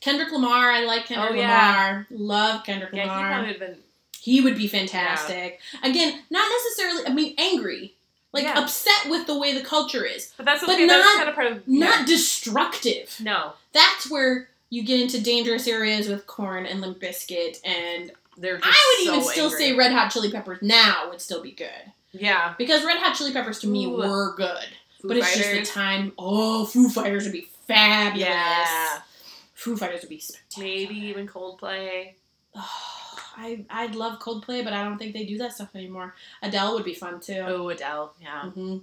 Kendrick Lamar. I like Kendrick oh, yeah. Lamar. Love Kendrick yeah, Lamar. Yeah, he probably would have been. He would be fantastic. Yeah. Again, not necessarily, I mean, angry. Like, yeah. upset with the way the culture is. But that's okay. But not, that's kind of part of... Yeah. Not destructive. No. That's where you get into dangerous areas with Korn and Limp Bizkit, and they're just I would so even still angry. say Red Hot Chili Peppers now would still be good. Yeah. Because Red Hot Chili Peppers to me Ooh. were good. Foo but Fighters. It's just the time, oh, Foo Fighters would be fabulous. Yeah. Foo Fighters would be spectacular. Maybe even Coldplay. Oh, I, I love Coldplay, but I don't think they do that stuff anymore. Adele would be fun, too. Oh, Adele, yeah. Mm-hmm.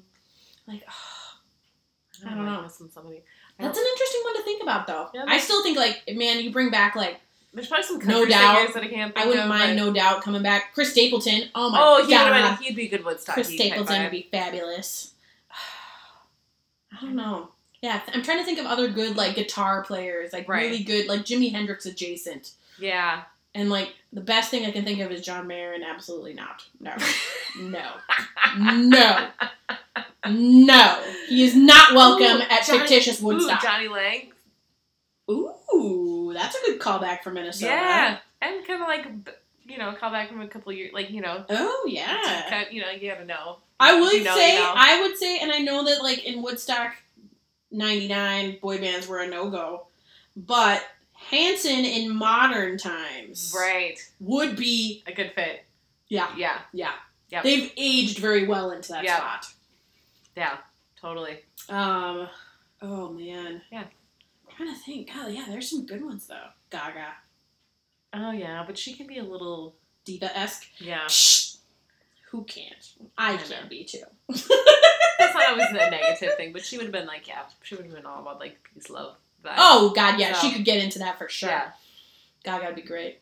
Like, oh, I don't, I don't know. know. Somebody, I that's don't. an interesting one to think about, though. Yeah, I still think, like, man, you bring back, like, there's probably some country no doubt. That I can't think I wouldn't of, mind No Doubt coming back. Chris Stapleton. Oh, my oh, he God. Been, he'd be good Woodstock. Chris Stapleton would be fabulous. I don't know. Yeah, I'm trying to think of other good, like, guitar players. Like, right. really good, like, Jimi Hendrix adjacent. Yeah. And, like, the best thing I can think of is John Mayer, and absolutely not. No. No. No. No. He is not welcome ooh, at Johnny, fictitious Woodstock. Ooh, Johnny Lang. Ooh, that's a good callback from Minnesota. Yeah. And kind of, like, you know, callback from a couple of years, like, you know. Oh, yeah. Kind of, you know, you gotta know. I would you know, say, you know. I would say, and I know that, like, in Woodstock ninety-nine, boy bands were a no-go, but Hanson in modern times right. would be a good fit. Yeah. Yeah. Yeah. Yep. They've aged very well into that yep. spot. Yeah. Totally. Um. Oh, man. Yeah. I'm trying to think. God, yeah, there's some good ones, though. Gaga. Oh, yeah, but she can be a little diva-esque. Yeah. Shh. Who can't? I, I can be, too. That's not always a negative thing, but she would have been like, yeah, she would have been all about, like, peace, love. Vibe. Oh, God, yeah, so, she could get into that for sure. Yeah. Gaga would be great.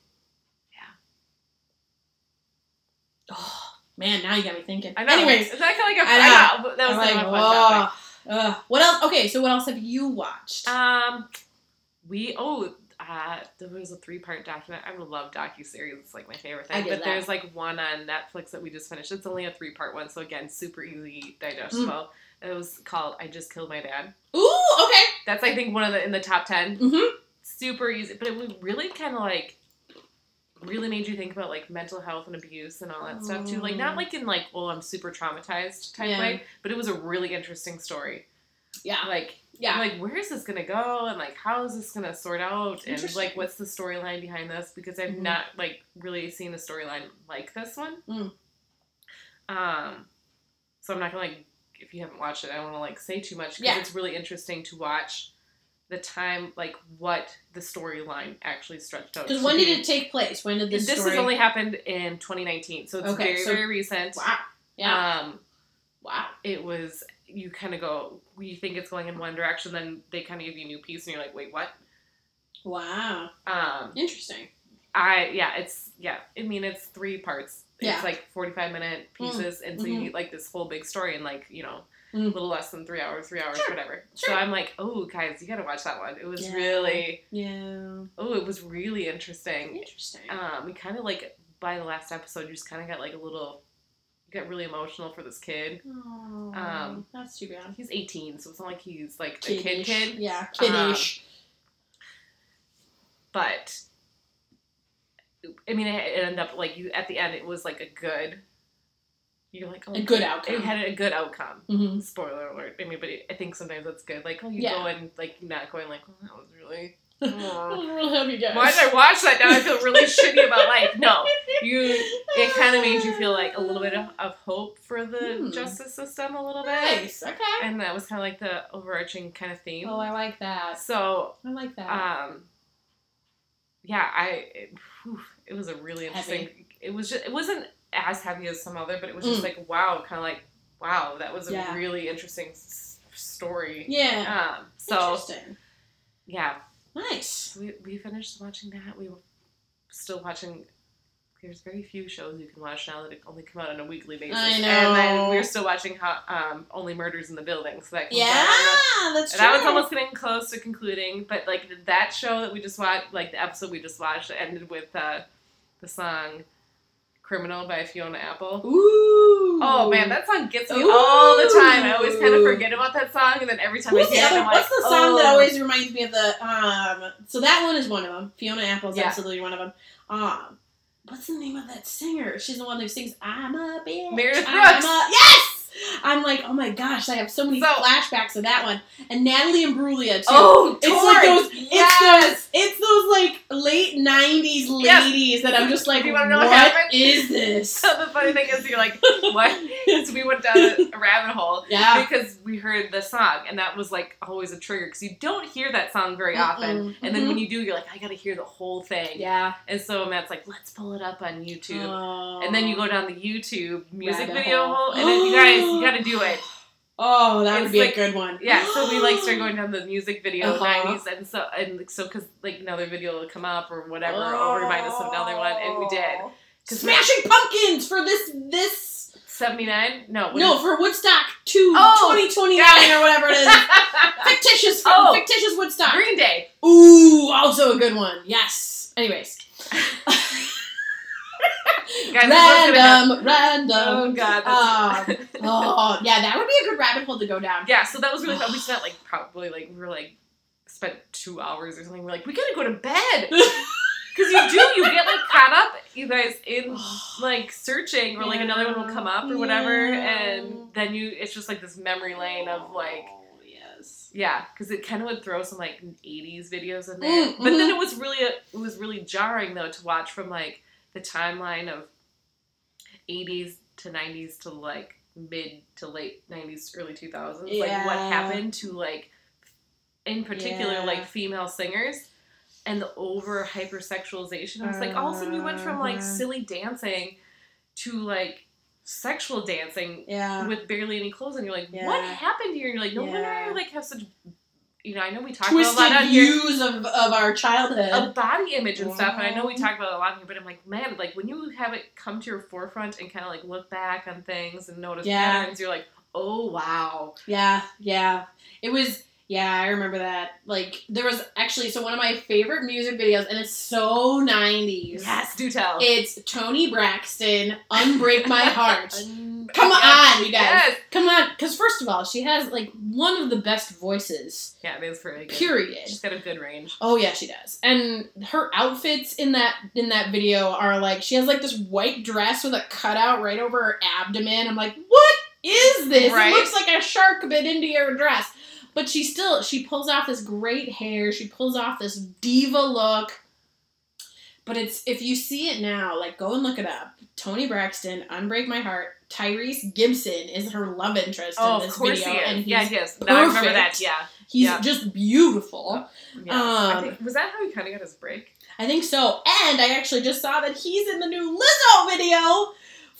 Yeah. Oh, man, now you got me thinking. I know. Anyways. Is that kind of like a I know. I know. That was like, kind of a fun oh, uh, what else? Okay, so what else have you watched? Um, we, oh, Uh, there was a three-part document. I love docuseries. It's, like, my favorite thing. I did but that. There's, like, one on Netflix that we just finished. It's only a three-part one, so, again, super easy digestible. Mm. It was called I Just Killed My Dad. Ooh, okay. That's, I think, one of the, in the top ten. Mm-hmm. Super easy. But it really kind of, like, really made you think about, like, mental health and abuse and all that oh. stuff, too. Like, not, like, in, like, well, I'm super traumatized type yeah. way, but it was a really interesting story. Yeah. Like, yeah. like, where is this going to go? And, like, how is this going to sort out? And, like, what's the storyline behind this? Because I've mm-hmm. not, like, really seen a storyline like this one. Mm. Um, so I'm not going to, like, if you haven't watched it, I don't want to, like, say too much. Because yeah. it's really interesting to watch the time, like, what the storyline actually stretched out. Because when did it take place? When did this This story... has only happened in twenty nineteen. So it's okay, very, so... very recent. Wow. Yeah. Um, wow. It was... You kind of go, you think it's going in one direction, then they kind of give you a new piece, and you're like, wait, what? Wow. Um, Interesting. I, yeah, it's, yeah, I mean, it's three parts. Yeah. It's like forty-five minute pieces, mm. and so mm-hmm. you need, like, this whole big story in, like, you know, mm. a little less than three hours, three hours, sure. whatever. Sure. So I'm like, oh, guys, you gotta watch that one. It was yeah. really, yeah. oh, it was really interesting. Interesting. Um, we kind of, like, by the last episode, you just kind of got, like, a little... Got really emotional for this kid. Aww, um, that's too bad. He's eighteen, so it's not like he's like kid-ish. a kid kid. Yeah, kiddish. Um, but I mean, it, it ended up like you at the end. It was like a good. You're like oh, a good outcome. It had a good outcome. Mm-hmm. Spoiler alert. I mean, but it, I think sometimes that's good. Like, oh, you yeah. go and like not going like well, that was really. Why did I watch that? Now I feel really shitty about life. No, you. It kind of made you feel like a little bit of, of hope for the hmm. justice system, a little bit. Nice. Okay. And that was kind of like the overarching kind of theme. Oh, I like that. So I like that. Um. Yeah, I. It, whew, it was a really interesting. Heavy. It was just. It wasn't as heavy as some other, but it was just mm. like wow, kind of like wow, that was a yeah. really interesting s- story. Yeah. Um. So. Interesting. Yeah. Nice. We we finished watching that. We were still watching. There's very few shows you can watch now that only come out on a weekly basis. I know. And then we were still watching how, um, Only Murders in the Building. So that comes yeah, out the, that's and true. And I was almost getting close to concluding, but like that show that we just watched, like the episode we just watched, ended with uh, the song "Criminal" by Fiona Apple. Ooh. Oh man, that song gets me Ooh. all the time. I always kind of forget about that song, and then every time Who's I hear it, I'm like, what's the song oh. that always reminds me of the? Um, so that one is one of them. Fiona Apple is yeah. absolutely one of them. Um, what's the name of that singer? She's the one who sings "I'm a bitch." Meredith Brooks. I'm a, yes. I'm like, oh my gosh, I have so many so, flashbacks of that one. And Natalie Imbruglia, too. Oh, it's like those, yes. it's those, it's those like late nineties ladies yes. that I'm just like, do you want to know what, what is this? So the funny thing is, you're like, what? So we went down a rabbit hole yeah. because we heard the song, and that was like always a trigger because you don't hear that song very Mm-mm. often. And mm-hmm. then when you do, you're like, I got to hear the whole thing. Yeah. And so Matt's like, let's pull it up on YouTube. Oh. And then you go down the YouTube music rabbit video hole, and then you guys, you got to do it. Oh, that would be like, a good one. Yeah, so we like started going down the music video uh-huh. nineties, and so and so because like another video will come up or whatever, oh. or remind us of another one, and we did. Smashing we, Pumpkins for this this seventy-nine? No, no, is, for Woodstock two oh, twenty twenty-nine yeah. or whatever it is. fictitious, oh, fictitious Woodstock. Green Day. Ooh, also a good one. Yes. Anyways. Guys, random, random. Oh, God. Uh, oh, yeah, that would be a good rabbit hole to go down. Yeah, so that was really fun. We spent, like, probably, like, we were, like, spent two hours or something. We're like, we gotta go to bed. Because you do, you get, like, caught up, you guys, in, like, searching, or, like, another one will come up or whatever, yeah. and then you, it's just, like, this memory lane of, like, yeah, because it kind of would throw some, like, eighties videos in there. Mm-hmm. But then it was really, a, it was really jarring, though, to watch from, like, the timeline of eighties to nineties to, like, mid to late nineties, early two thousands. Yeah. Like, what happened to, like, in particular, yeah. like, female singers and the over-hypersexualization. It was like, all of a sudden you went from, like, silly dancing to, like, sexual dancing yeah. with barely any clothes. And you're like, yeah. what happened here? And you're like, no yeah. wonder I, like, have such... You know, I know we talk about a lot on here. Twisted views of, of our childhood. Of body image and yeah. stuff, and I know we talk about it a lot here, but I'm like, man, like, when you have it come to your forefront and kind of, like, look back on things and notice yeah. patterns, you're like, oh, wow. Yeah, yeah. It was, yeah, I remember that. Like, there was actually, so one of my favorite music videos, and it's so nineties. Yes, do tell. It's Toni Braxton, Unbreak My Heart. Un- Come yes, on, you guys. Yes. Come on. Because first of all, she has, like, one of the best voices. Yeah, that's pretty good. Period. She's got a good range. Oh, yeah, she does. And her outfits in that in that video are, like, she has, like, this white dress with a cutout right over her abdomen. I'm like, what is this? Right? It looks like a shark bit into your dress. But she still, she pulls off this great hair. She pulls off this diva look. But it's, if you see it now, like, go and look it up. Toni Braxton, Unbreak My Heart. Tyrese Gibson is her love interest oh, in this video. Oh, of course he is. And he's yeah, he is. No, I remember that, yeah. He's yeah. just beautiful. Oh, yeah. um, I think, was that how he kind of got his break? I think so. And I actually just saw that he's in the new Lizzo video.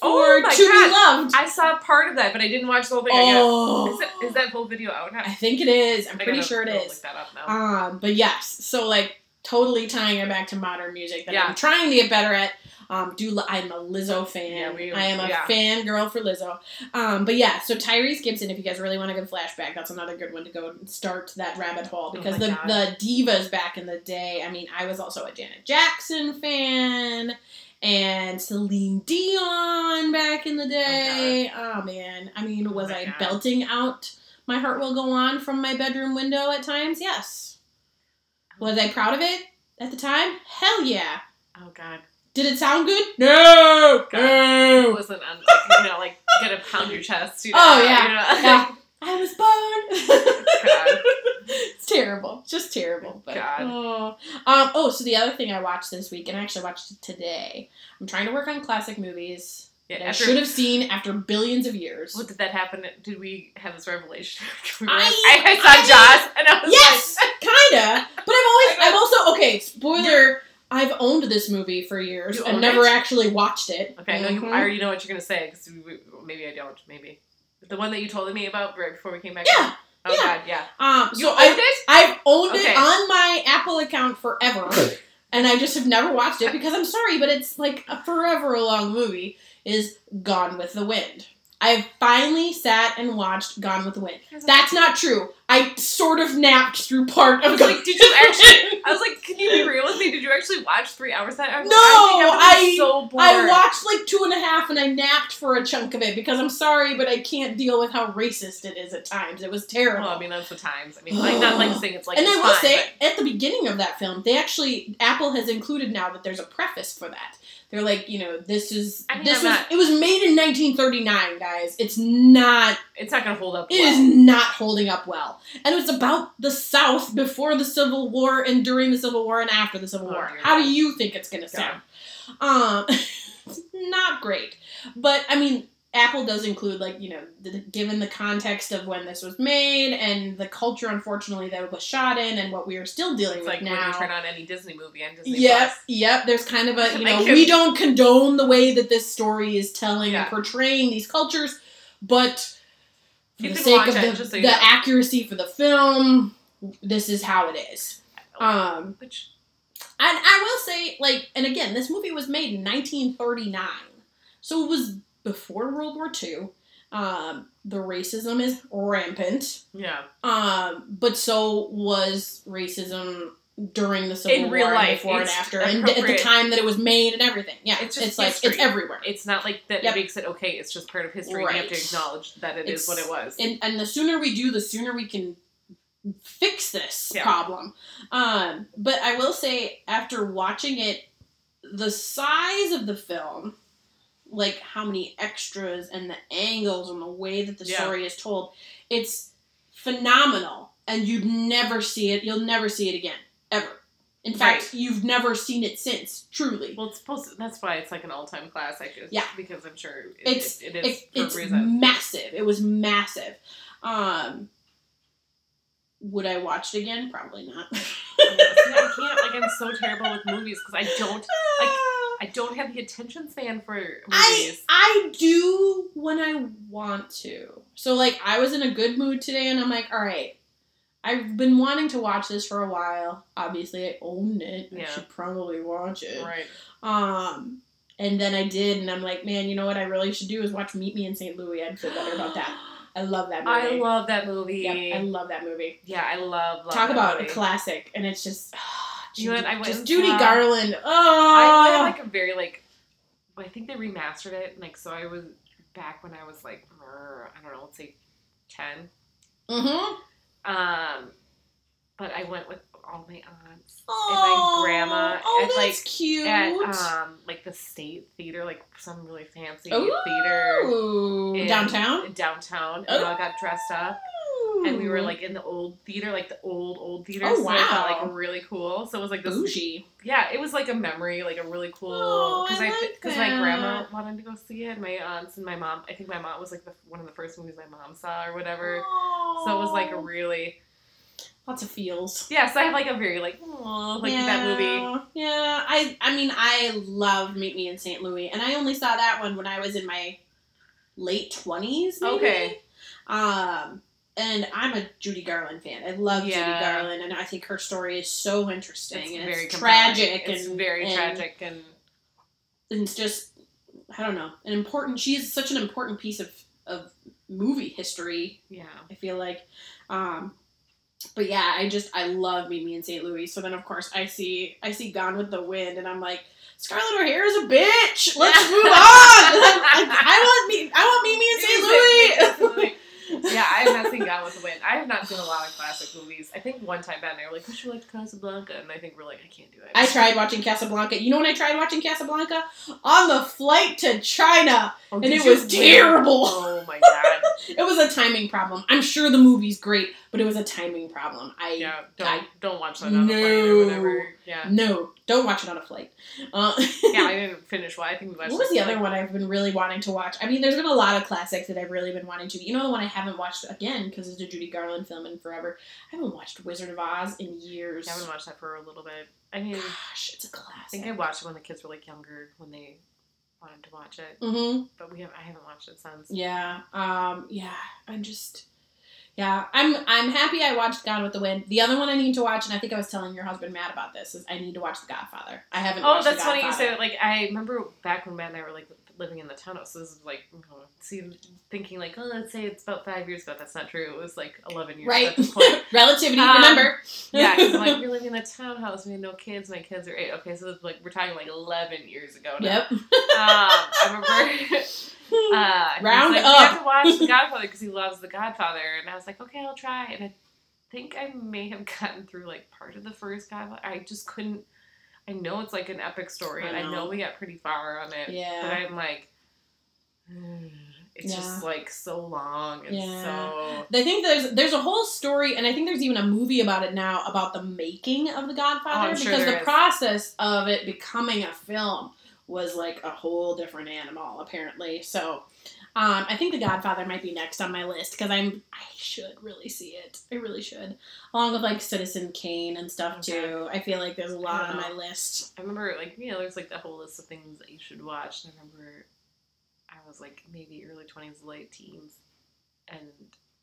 Or oh my To God. Be Loved. I saw part of that, but I didn't watch the whole thing. Oh. Is, that, is that whole video out now? I think it is. I'm I pretty sure it is. Look that up now. Um, but yes, so like totally tying it back to modern music that yeah. I'm trying to get better at. Um, do I'm a Lizzo fan. Yeah, we, I am a yeah. fangirl for Lizzo. Um, but yeah, so Tyrese Gibson, if you guys really want a good flashback, that's another good one to go and start that rabbit hole. Because oh the, the divas back in the day, I mean, I was also a Janet Jackson fan. And Celine Dion back in the day. Oh, oh man. I mean, was oh I God. belting out My Heart Will Go On from my bedroom window at times? Yes. Was I proud of it at the time? Hell yeah. Oh, God. Did it sound good? No! God. No! It wasn't, un- like, you know, like, you gotta pound your chest. You know, oh, yeah. You know? Yeah. I was born. God. It's terrible. Just terrible. But, God. Oh. Um, oh, so the other thing I watched this week, and I actually watched it today. I'm trying to work on classic movies yeah, that after, I should have seen after billions of years. What did that happen? Did we have this revelation? we I, I, I saw I, Jaws, and I was yes, like... Yes! Kinda. But I'm always... I'm also... Okay, spoiler... I've owned this movie for years and never it? actually watched it. Okay, mm-hmm. no, you, I already know what you're going to say, because maybe I don't, maybe. The one that you told me about right before we came back? Yeah. Oh, yeah. God, yeah. Um, you so owned I've, it? I've owned okay. it on my Apple account forever, and I just have never watched it, because I'm sorry, but it's like a forever long movie, is Gone with the Wind. I've finally sat and watched Gone with the Wind. That's not true. I sort of napped through part of Gone with the Wind. I was like, did you actually... I was like, can you be real with me? Did you actually watched three hours that episode? No! I, think I, was so bored. I watched like two and a half and I napped for a chunk of it because I'm sorry, but I can't deal with how racist it is at times. It was terrible. Well, I mean, that's the times. I mean, like, not like saying it's like and it's I will fine, say, but... at the beginning of that film, they actually, Apple has included now that there's a preface for that. They're like, you know, this is, I mean, this was, not, it was made in nineteen thirty-nine, guys. It's not, it's not going to hold up well. It is not holding up well. And it's about the South before the Civil War and during the Civil War and after the Civil oh, War. How do you think it's going to sound? Um, it's not great. But, I mean, Apple does include, like, you know, the, given the context of when this was made and the culture, unfortunately, that it was shot in and what we are still dealing it's with like now. It's like when you turn on any Disney movie on Disney yep, Plus. Yep, there's kind of a, you know, we don't condone the way that this story is telling yeah. and portraying these cultures, but for you the sake of the, so the know. accuracy for the film, this is how it is. Um, Which... And I will say, like, and again, this movie was made in nineteen thirty-nine, so it was... before World War Two, um, the racism is rampant. Yeah. Um, but so was racism during the Civil in War, real life, before and after, and at the time that it was made and everything. Yeah, it's just it's like it's everywhere. It's not like that yep. makes it okay. It's just part of history. Right. You have to acknowledge that it it's, is what it was. And, and the sooner we do, the sooner we can fix this yeah. problem. Um, but I will say, after watching it, the size of the film. Like how many extras and the angles and the way that the yeah. story is told. It's phenomenal. And you'd never see it. You'll never see it again. Ever. In fact, right. you've never seen it since. Truly. Well, it's supposed to, that's why it's like an all-time classic. It's yeah. Because I'm sure it, it's, it, it is it, for it's a reason. Massive. It was massive. Um, would I watch it again? Probably not. I, I can't. Like, I'm so terrible with movies because I don't... like. I don't have the attention span for movies. I, I do when I want to. So, like, I was in a good mood today, and I'm like, all right, I've been wanting to watch this for a while. Obviously, I owned it. Yeah. I should probably watch it. Right. Um, and then I did, and I'm like, man, you know what I really should do is watch Meet Me in Saint Louis. I'd feel better about that. I love that movie. I love that movie. Yep, I love that movie. Yeah, I love, love Talk that about movie. A classic, and it's just... You know what, I went just Judy saw, Garland. Oh, I, I like a very like. I think they remastered it, and like so. I was back when I was like, I don't know, let's say ten. Mm-hmm. Um, but I went with all my aunts oh, and my grandma. Oh, at, that's like, cute. At um, like the State Theater, like some really fancy Ooh. theater in, downtown. In downtown, Ooh. And I got dressed up. And we were, like, in the old theater, like, the old, old theater. Oh, wow. So it felt, like, really cool. So it was, like, this... Bougie. Yeah, it was, like, a memory, like, a really cool... Oh, cause I like I, that. Because my grandma wanted to go see it, and my aunts and my mom... I think my mom was, like, the, one of the first movies my mom saw or whatever. Oh. So it was, like, a really... Lots of feels. Yeah, so I have, like, a very, like, oh, like, yeah. that movie. Yeah, I, I mean, I love Meet Me in Saint Louis, and I only saw that one when I was in my late twenties, maybe. Okay. Um... And I'm a Judy Garland fan. I love yeah. Judy Garland, and I think her story is so interesting. It's and very it's tragic. It's and, very and, tragic. And... and it's just, I don't know, an important, she is such an important piece of, of movie history, yeah. I feel like. Um, but yeah, I just, I love Meet Me in Saint Louis. So then, of course, I see I see Gone with the Wind, and I'm like, Scarlett O'Hara is a bitch! Let's move on! I, I, want me, I want Meet Me in Saint Louis! Yeah, I have not seen Gone with the Wind. I have not seen a lot of classic movies. I think one time Ben and I were like, would you like Casablanca? And I think we're like, I can't do it. I tried watching Casablanca. You know when I tried watching Casablanca? On the flight to China. Oh, and it was terrible. Oh my god. It was a timing problem. I'm sure the movie's great, but it was a timing problem. I Yeah, don't, I, don't watch that on no, a flight or whatever. Yeah. No, don't watch it on a flight. Uh, yeah, I didn't finish one. I think we watched What was the other one I've been really wanting to watch? I mean, there's been a lot of classics that I've really been wanting to. You know the one I haven't watched, again, because it's a Judy Garland film in forever. I haven't watched Wizard of Oz in years. Yeah, I haven't watched that for a little bit. I mean, gosh, it's a classic. I think I watched it when the kids were like younger, when they wanted to watch it. Mm-hmm. But we have I haven't watched it since. Yeah. Um, yeah. I'm just... Yeah, I'm I'm happy I watched Gone with the Wind. The other one I need to watch, and I think I was telling your husband Matt about this, is I need to watch The Godfather. I haven't oh, watched The Godfather. Oh, that's funny you say that. Like, I remember back when Matt and I were, like, living in the tunnel, so this is, like, see, thinking, like, oh, let's say it's about five years, but that's not true. It was, like, eleven years right. at this point. Relativity, um, remember. Yeah, because I'm like, we're living in a townhouse, we have no kids, my kids are eight. Okay, so, like, we're talking, like, eleven years ago now. Yep. um, I remember... Uh, Round like, up. You have to watch The Godfather because he loves The Godfather, and I was like, okay, I'll try. And I think I may have gotten through like part of the first Godfather. I just couldn't. I know it's like an epic story, I and I know we got pretty far on it. Yeah. But I'm like, mm, it's yeah. just like so long and yeah. so. I think there's there's a whole story, and I think there's even a movie about it now about the making of The Godfather oh, sure because the is. process of it becoming a film was like a whole different animal, apparently. So, um, I think The Godfather might be next on my list because I'm I should really see it. I really should, along with like Citizen Kane and stuff okay. too. I feel like there's a lot on my list. I remember like you know there's like the whole list of things that you should watch. And I remember I was like maybe early twenties, late teens, and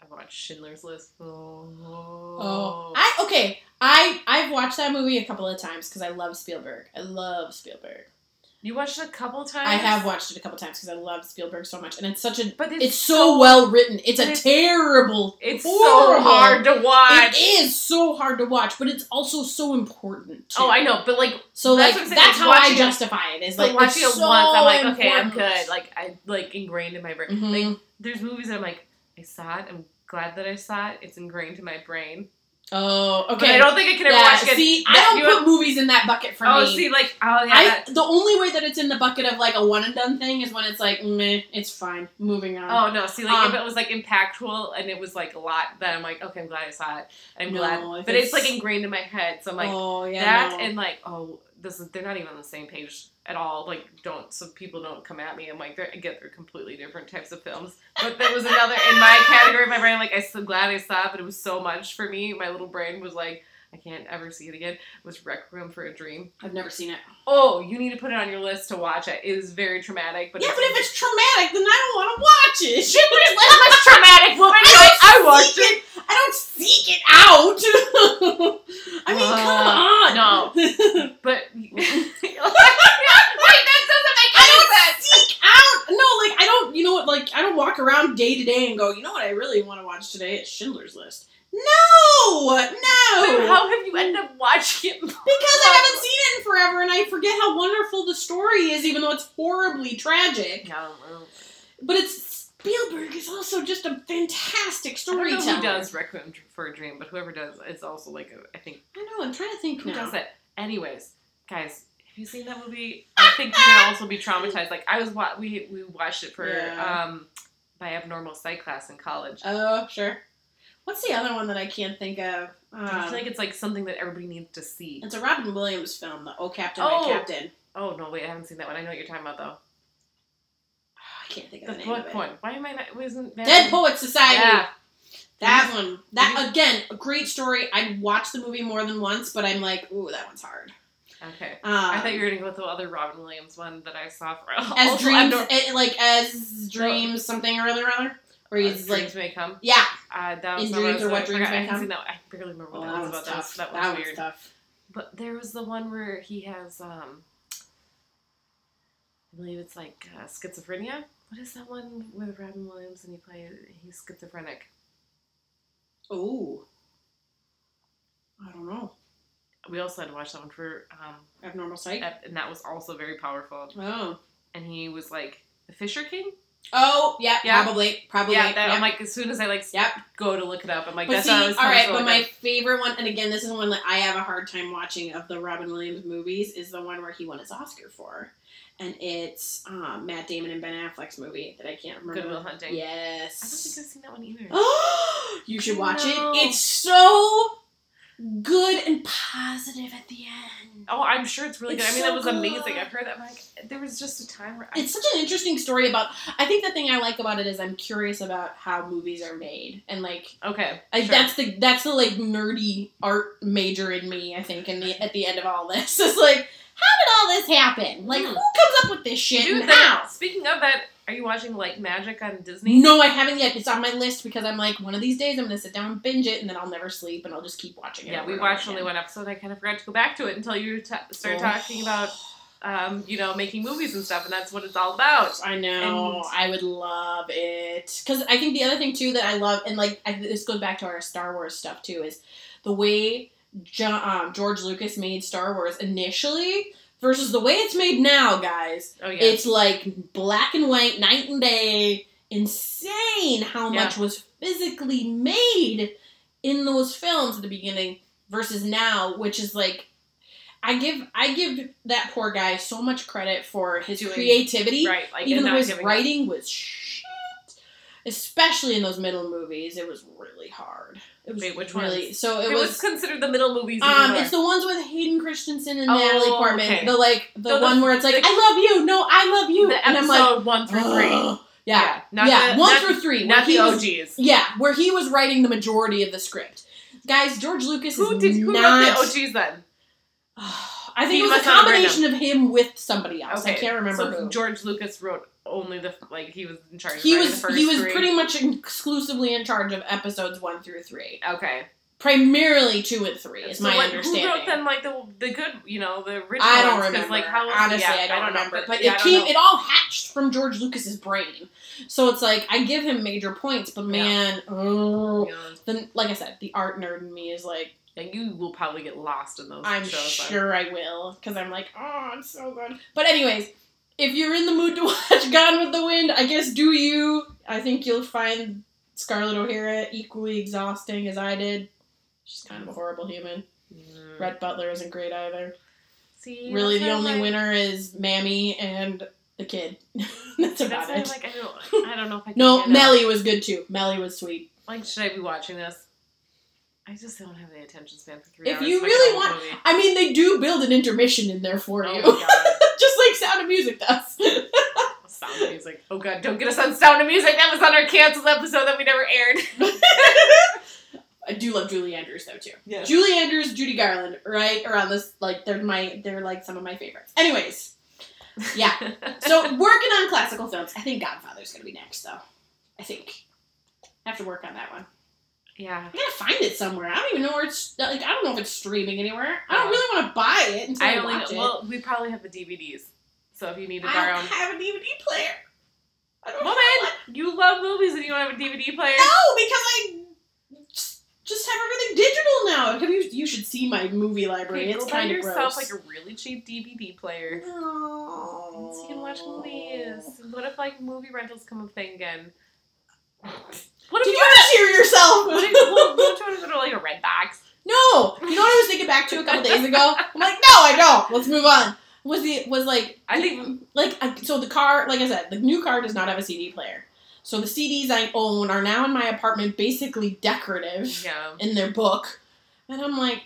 I watched Schindler's List. Oh, oh. I okay. I I've watched that movie a couple of times because I love Spielberg. I love Spielberg. You watched it a couple times? I have watched it a couple times because I love Spielberg so much. And it's such a... But it's, it's so, so well written. It's a it's, terrible... It's horrible. So hard to watch. It is so hard to watch, but it's also so important, too. Oh, I know, but like... So, that's like, that's how I justify it. Is like, like watching it so once, I'm like, okay, important. I'm good. Like, I like ingrained in my brain. Mm-hmm. Like, there's movies that I'm like, I saw it. I'm glad that I saw it. It's ingrained in my brain. Oh, okay. But I don't think I can ever yeah, watch it. See, I don't put one. movies in that bucket for oh, me. Oh, see, like, oh, yeah. I, that. The only way that it's in the bucket of, like, a one-and-done thing is when it's, like, meh, it's fine. Moving on. Oh, no. See, like, um, if it was, like, impactful and it was, like, a lot, then I'm, like, okay, I'm glad I saw it. I'm no, glad. But it's, it's, like, ingrained in my head. So I'm, like, oh, yeah, that no. and, like, oh, this is, they're not even on the same page at all. Like, don't, so people don't come at me. I'm, like, I get they're completely different types of films. But there was another in my category of my brain, like, I'm so glad I saw it, but it was so much for me. My little brain was like, I can't ever see it again. It was Requiem for a Dream. I've never seen it. Oh, you need to put it on your list to watch it. It is very traumatic. But yeah, it's, but if it's traumatic, then I don't want to watch it. Shit, but it's less traumatic. Well, I, I watched it. it. I don't seek it out. I mean, uh, come on. No. But... Wait, that doesn't make any sense. I don't seek out. No, like, I don't, you know what, like, I don't walk around day to day and go, you know what I really want to watch today? It's Schindler's List. No! No! But how have you ended up watching it? Because I haven't seen it in forever, and I forget how wonderful the story is, even though it's horribly tragic. Yeah, well. But it's, Spielberg is also just a fantastic storyteller. I don't know who does Requiem for a Dream, but whoever does is also, like, a, I think... I know, I'm trying to think who now. does it. Anyways, guys... Have you seen that movie? I think you can also be traumatized. Like, I was, wa- we we watched it for yeah. um my abnormal psych class in college. Oh, sure. What's the other one that I can't think of? Um, I feel like it's like something that everybody needs to see. It's a Robin Williams film, the Oh Captain, oh. My Captain. Oh no, wait, I haven't seen that one. I know what you're talking about though. Oh, I can't think of the, the name poet of it. Point. Why am I not? Wasn't that Dead Poets Society? Yeah. That mm-hmm. one. That again, a great story. I watched the movie more than once, but I'm like, ooh, that one's hard. Okay. Um, I thought you were going to go with the other Robin Williams one that I saw for a As Dreams, it, like, As Dreams something or other, rather. Where he's uh, like... Dreams May Come? Yeah. Uh, that was In Dreams or What Dreams May Come? I seen that one. I barely remember what oh, that was about. Tough. That was, that that was weird. Tough. But there was the one where he has, um... I believe it's, like, uh, schizophrenia? What is that one with Robin Williams and he plays... He's schizophrenic. Oh. I don't know. We also had to watch that one for... Um, Abnormal Psych? And that was also very powerful. Oh. And he was like, the Fisher King? Oh, yeah, yeah. probably. Probably. Yeah, that, yeah, I'm like, as soon as I like yep. go to look it up, I'm like, but that's see, not all right, but my down. favorite one, and again, this is one that I have a hard time watching of the Robin Williams movies, is the one where he won his Oscar for. And it's um, Matt Damon and Ben Affleck's movie that I can't remember. Good Will Hunting. Yes. I don't think I've seen that one either. Oh, you should watch no. it. It's so... good and positive at the end. Oh, I'm sure it's really it's good. I mean, so that was good. Amazing. I've heard that. I'm like, there was just a time where I... It's such an interesting story about... I think the thing I like about it is I'm curious about how movies are made. And, like... Okay. I, sure. That's the, that's the, like, nerdy art major in me, I think, in the, at the end of all this. It's like, how this happen? Like, mm. who comes up with this shit? Dude, that, speaking of that, are you watching, like, Magic on Disney? No, I haven't yet. It's on my list because I'm like, one of these days I'm going to sit down and binge it, and then I'll never sleep, and I'll just keep watching it. Yeah, we watched only one episode. I kind of forgot to go back to it until you t- started oh. talking about... Um, you know, making movies and stuff, and that's what it's all about. I know. And I would love it. Because I think the other thing, too, that I love, and, like, I, this goes back to our Star Wars stuff, too, is the way John, um, George Lucas made Star Wars initially versus the way it's made now, guys. Oh, yeah. It's, like, black and white, night and day, insane how yeah. much was physically made in those films at the beginning versus now, which is, like, I give I give that poor guy so much credit for his Doing, creativity, right, like even though his writing up. was shit. Especially in those middle movies, it was really hard. It was Wait, which really, ones? So it, it was, was considered the middle movies. Um, it's the ones with Hayden Christensen and oh, Natalie Portman. Okay. The like the, so the one where it's like the, I love you, no, I love you. The and I'm like one through Ugh. three. Yeah, yeah, not yeah the, one not, through three. Not the O Gs. Was, yeah, where he was writing the majority of the script. Guys, George Lucas who is did, who not wrote the O Gs then? I think he it was a combination of him with somebody else. Okay. I can't remember. So who. George Lucas wrote only the like he was in charge. He of was the first he was three. pretty much exclusively in charge of episodes one through three. Okay, primarily two and three is so my what, understanding. Who wrote them like the the good you know the original? I don't ones, remember. Like, how was Honestly, I don't, I don't remember. Know, but, but yeah, it came know. it all hatched from George Lucas's brain. So it's like I give him major points, but man, yeah. oh, yeah. the, like I said, the art nerd in me is like. And you will probably get lost in those I'm shows. I'm sure I will, because I'm like, oh, it's so good. But anyways, if you're in the mood to watch Gone with the Wind, I guess do you. I think you'll find Scarlett O'Hara equally exhausting as I did. She's kind of a horrible human. Mm. Rhett Butler isn't great either. See, really, the only like... winner is Mammy and the kid. that's See, about that's it. Like, I, don't, I don't know if I can No, Melly was good, too. Melly was sweet. Like, should I be watching this? I just don't have the attention span for three if hours. If you really want... Movie. I mean, they do build an intermission in there for oh you. Just like Sound of Music does. Sound of Music. Oh, God. Don't get us on Sound of Music. That was on our canceled episode that we never aired. I do love Julie Andrews, though, too. Yes. Julie Andrews, Judy Garland, right? Or on this... Like, they're my... They're, like, some of my favorites. Anyways. Yeah. So, working on classical films. I think Godfather's gonna be next, though. I think. I have to work on that one. Yeah. I gotta find it somewhere. I don't even know where it's, like, I don't know if it's streaming anywhere. I don't really want to buy it until I, I only watch know, it. Well, we probably have the D V Ds. So if you need to borrow... I don't have a D V D player. I don't Woman, have you love movies and you don't have a D V D player. No, because I just have everything digital now. You, you should see my movie library. It's kind of gross. Buy yourself, like, a really cheap D V D player. Oh. So you can watch movies. What if, like, movie rentals come a thing again? What if Did you, you hear yourself? What if, well, don't you want to go to, like, a Red Box? No! You know what I was thinking back to a couple days ago? I'm like, no, I don't. Let's move on. Was the, was like, I think, like, so the car, like I said, the new car does not have a C D player. So the C Ds I own are now in my apartment basically decorative yeah. in their book. And I'm like,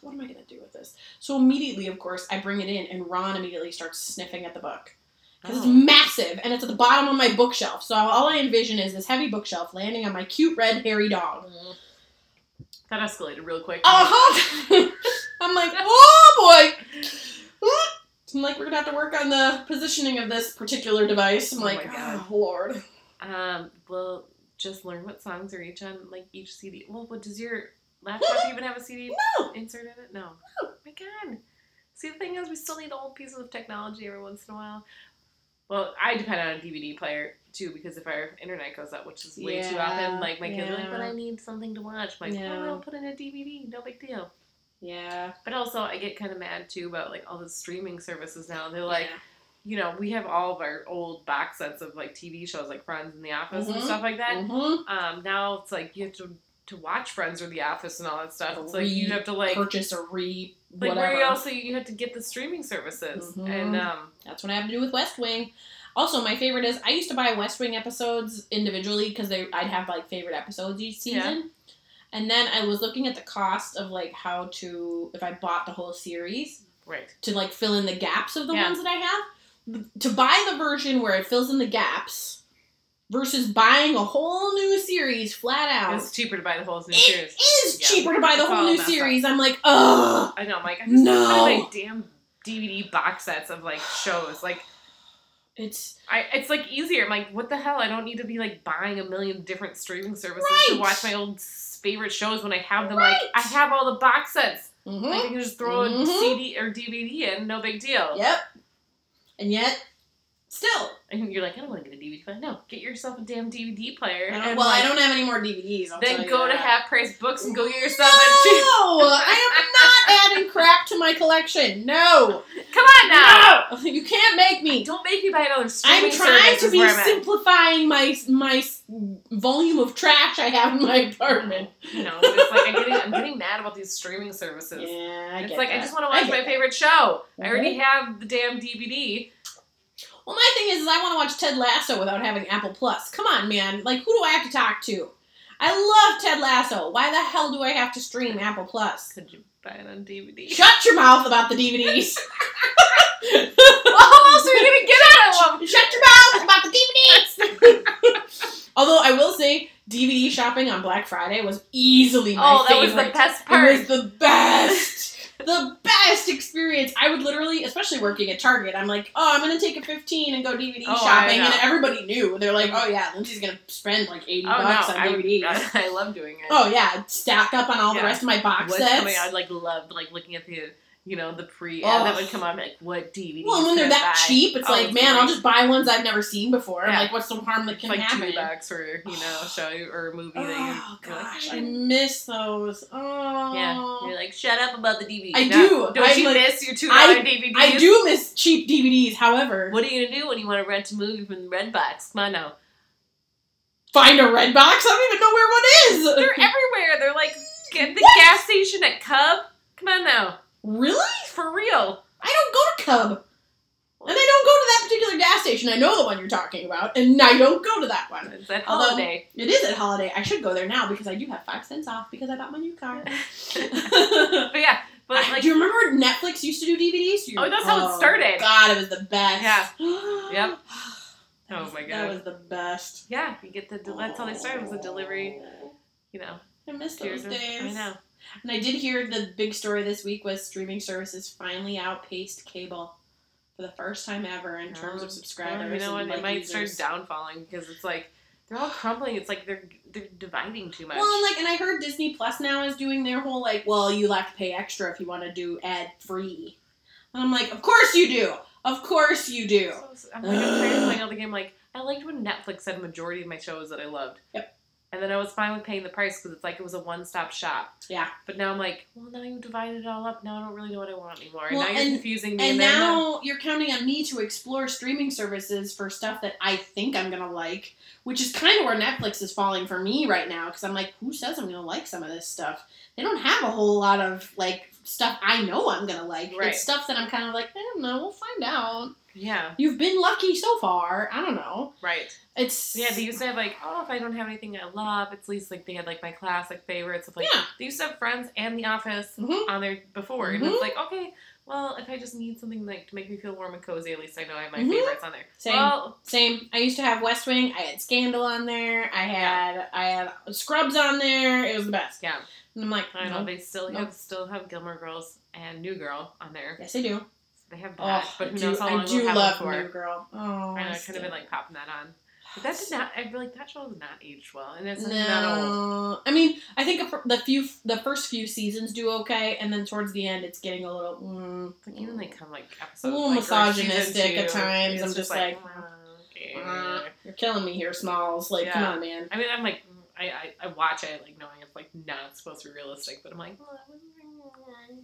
what am I going to do with this? So immediately, of course, I bring it in and Ron immediately starts sniffing at the book. Because oh. it's massive, and it's at the bottom of my bookshelf. So all I envision is this heavy bookshelf landing on my cute red hairy dog. Mm. That escalated real quick. Uh-huh. I'm like, oh, boy. I'm like, we're going to have to work on the positioning of this particular device. I'm oh like, oh, Lord. Um, well, just learn what songs are each on, like, each C D. Well, what, does your laptop even have a C D no. insert in it? No. No. Oh, my God. See, the thing is, we still need old pieces of technology every once in a while. Well, I depend on a D V D player, too, because if our internet goes out, which is way yeah, too often, like, my yeah. kids are like, but I need something to watch. I'm like, yeah. oh, I'll put in a D V D. No big deal. Yeah. But also, I get kind of mad, too, about, like, all the streaming services now. They're like, yeah. you know, we have all of our old box sets of, like, T V shows, like Friends and The Office mm-hmm. and stuff like that. Mm-hmm. Um, now it's like you have to... to watch Friends or The Office and all that stuff. It's like you have to like purchase a re like whatever. Where also you have to get the streaming services, mm-hmm. and um, that's what I have to do with West Wing. Also, my favorite is I used to buy West Wing episodes individually because they I'd have like favorite episodes each season, yeah. and then I was looking at the cost of like how to if I bought the whole series, right, to like fill in the gaps of the yeah. ones that I have. To buy the version where it fills in the gaps. Versus buying a whole new series flat out. It's cheaper to buy the whole new series. It is yeah. cheaper to buy the whole new series. Up. I'm like, ugh. I know, Mike. I'm just no. like, damn D V D box sets of, like, shows. Like, it's I it's, like, easier. I'm like, what the hell? I don't need to be, like, buying a million different streaming services right. to watch my old favorite shows when I have them. Right. Like, I have all the box sets. Mm-hmm. Like, I can just throw mm-hmm. a C D or D V D in. No big deal. Yep. And yet... Still. And you're like, I don't want to get a D V D player. No, get yourself a damn D V D player. I don't, well, like, I don't have any more D V Ds. I'll then go to Half Price Books and go get yourself no! a cheap... No! I am not adding crap to my collection. No! Come on now! No! You can't make me. Don't make me buy another streaming service. I'm trying to be simplifying my my volume of trash I have in my apartment. You know, it's like I'm getting, I'm getting mad about these streaming services. Yeah, I it's get like, that. I just want to watch my that. favorite show. Mm-hmm. I already have the damn D V D. Well, my thing is, is I want to watch Ted Lasso without having Apple Plus. Come on, man. Like, who do I have to talk to? I love Ted Lasso. Why the hell do I have to stream Apple Plus? Could you buy it on D V D? Shut your mouth about the D V Ds. Well, how else are you going to get out of them? Shut your mouth about the D V Ds. Although, I will say, D V D shopping on Black Friday was easily my oh, favorite. Oh, that was the best part. It was the best. The best experience. I would literally, especially working at Target, I'm like, oh, I'm going to take a fifteen and go D V D oh, shopping. And everybody knew. They're like, oh, yeah, Lindsay's going to spend like eighty oh, bucks no, on D V Ds. I, I love doing it. Oh, yeah. Stack up on all yeah. the rest of my box What's sets. Coming, I like loved like looking at the, you know, the pre-ad oh. that would come on like, what D V D? Well, when they're that buy? cheap, it's oh, like, it's man, great. I'll just buy ones I've never seen before. Yeah. I'm like, what's the harm that can it's like happen? Like two bucks for, you know, a show or a movie oh, that you Oh, gosh, like, I miss those. Oh. Yeah, you're like, shut up about the D V D. I no, do. Don't I, you like, miss your two dollar I, D V Ds? I do miss cheap D V Ds, however. What are you going to do when you want to rent a movie from the Redbox? Come on now. Find a Redbox? I don't even know where one is. They're everywhere. They're like, get the what? gas station at Cub. Come on now. Really? For real. I don't go to Cub. And I don't go to that particular gas station. I know the one you're talking about, and I don't go to that one. It's at Holiday. Although it is at Holiday. I should go there now because I do have five cents off because I bought my new car. But yeah. But like, do you remember Netflix used to do D V Ds? You, oh, that's how oh, it started. God, it was the best. Yeah. Yep. Oh, was, my God. That was the best. Yeah. You get the. De- that's how they started was the delivery, you know. I miss those days. I know. And I did hear the big story this week was streaming services finally outpaced cable for the first time ever in terms um, of subscribers. You know what? Like it might users. start downfalling because it's like they're all crumbling. It's like they're they're dividing too much. Well, and like, and I heard Disney Plus now is doing their whole like, well, you have to pay extra if you want to do ad free. And I'm like, of course you do. Of course you do. So, I'm like, I'm trying to play all the game. Like, I liked when Netflix had a majority of my shows that I loved. Yep. And then I was fine with paying the price because it's like it was a one-stop shop. Yeah. But now I'm like, well, now you divided it all up. Now I don't really know what I want anymore. Well, and now you're confusing me. And, and now then, you're counting on me to explore streaming services for stuff that I think I'm going to like, which is kind of where Netflix is falling for me right now because I'm like, who says I'm going to like some of this stuff? They don't have a whole lot of, like, stuff I know I'm going to like. Right. It's stuff that I'm kind of like, I don't know. We'll find out. Yeah. You've been lucky so far. I don't know. Right. It's... Yeah, they used to have, like, oh, if I don't have anything I love, it's at least, like, they had, like, my classic favorites. Of, like, yeah. They used to have Friends and The Office mm-hmm. on there before. Mm-hmm. And it's like, okay, well, if I just need something, like, to make me feel warm and cozy, at least I know I have my mm-hmm. favorites on there. Same. Well, Same. I used to have West Wing. I had Scandal on there. I had yeah. I had Scrubs on there. It was the best. Yeah. And I'm like, I know. No, they still, no. have, still have Gilmore Girls and New Girl on there. Yes, they do. They have that, oh, but who knows how long we'll have love it for. New Girl. Oh, I know, I could have been, like, popping that on. But that did not, I feel like that show has not aged well. And it's no. not old. I mean, I think the few, the first few seasons do okay, and then towards the end, it's getting a little, mm, like, even, like, kind of, like, episodes. A little like, misogynistic two, at times. I'm just, just like, like okay. uh, you're killing me here, Smalls. Like, yeah. come on, man. I mean, I'm like, I, I, I watch it, like, knowing it's, like, not supposed to be realistic, but I'm like,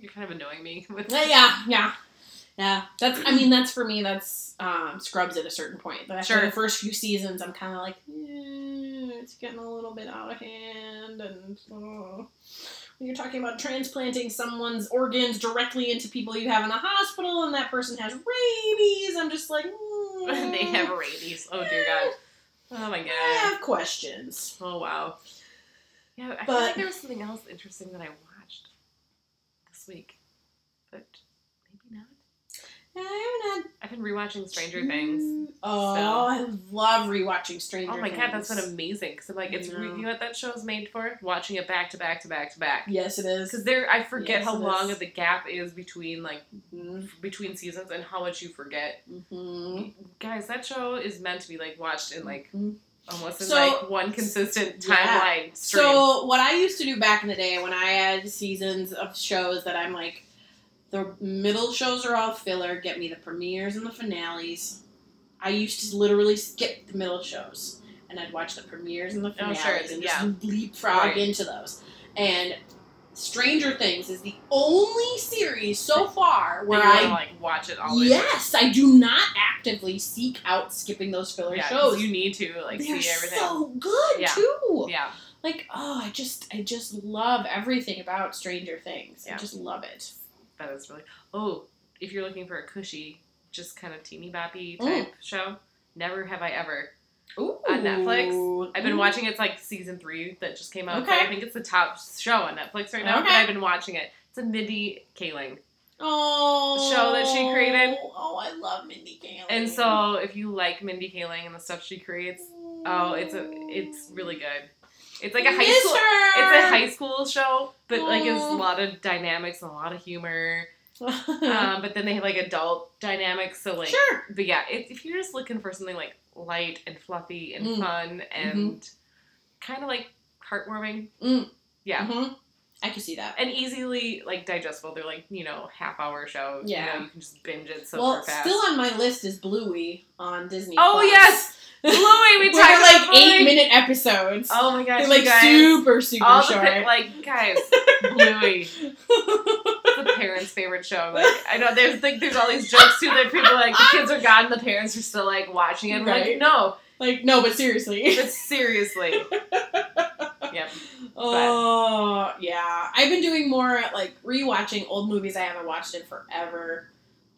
you're kind of annoying me. With yeah, yeah, yeah. Yeah, that's, I mean, that's, for me, that's um, Scrubs at a certain point. But after sure. the first few seasons, I'm kind of like, eh, it's getting a little bit out of hand, and oh. when you're talking about transplanting someone's organs directly into people you have in the hospital, and that person has rabies, I'm just like, mm. They have rabies. Oh, dear God. Oh, my God. I have questions. Oh, wow. Yeah, I but, feel like there was something else interesting that I watched this week, but... I've not been rewatching Stranger True. Things. Oh, so. I love rewatching Stranger Things. Oh my Things. God, that's been amazing. Because I'm like, it's you know what that show's made for? Watching it back to back to back to back. Yes, it is. Because there, I forget yes, how long is. the gap is between like mm-hmm. between seasons and how much you forget. Mm-hmm. Guys, that show is meant to be like watched in like. Mm-hmm. Almost in, so, like, one consistent timeline yeah. stream. So, what I used to do back in the day when I had seasons of shows that I'm like, the middle shows are all filler, get me the premieres and the finales. I used to literally skip the middle shows, and I'd watch the premieres and the finales oh, sure. and yeah. just leapfrog right. into those. And Stranger Things is the only series so far where I wanna, like watch it all. Yes, I do not actively seek out skipping those filler yeah, shows. You need to like They're see everything. So good yeah. too. Yeah. Like oh, I just I just love everything about Stranger Things. Yeah. I just love it. That is really oh, if you're looking for a cushy, just kind of teeny boppy type mm. show, Never Have I Ever. Ooh. On Netflix. I've been Ooh. watching it's like season three that just came out. Okay. I think it's the top show on Netflix right now. Okay. But I've been watching it. It's a Mindy Kaling oh. show that she created. Oh, I love Mindy Kaling. And so if you like Mindy Kaling and the stuff she creates, oh, it's a it's really good. It's like a high Miss school her. It's a high school show, but oh. like it's a lot of dynamics and a lot of humor. um, but then they have like adult dynamics, so like sure. But yeah, it's, if you're just looking for something like light and fluffy and mm. fun and mm-hmm. kind of like heartwarming. Mm. Yeah. Mm-hmm. I can see that. And easily like digestible. They're like, you know, half hour shows. Yeah. You know, you can just binge it so well, fast. Still on my list is Bluey on Disney. Oh, Plus. Yes. Bluey, we talked about like eight minute episodes. Oh my gosh. They're like guys, super, super all short. The, like, guys, Bluey. The parents' favorite show. Like, I know there's like there's all these jokes too that people are like the kids are gone and the parents are still like watching it. Right. Like, no. Like, no, but seriously. But seriously. Yep. Oh but. Yeah. I've been doing more like rewatching old movies I haven't watched in forever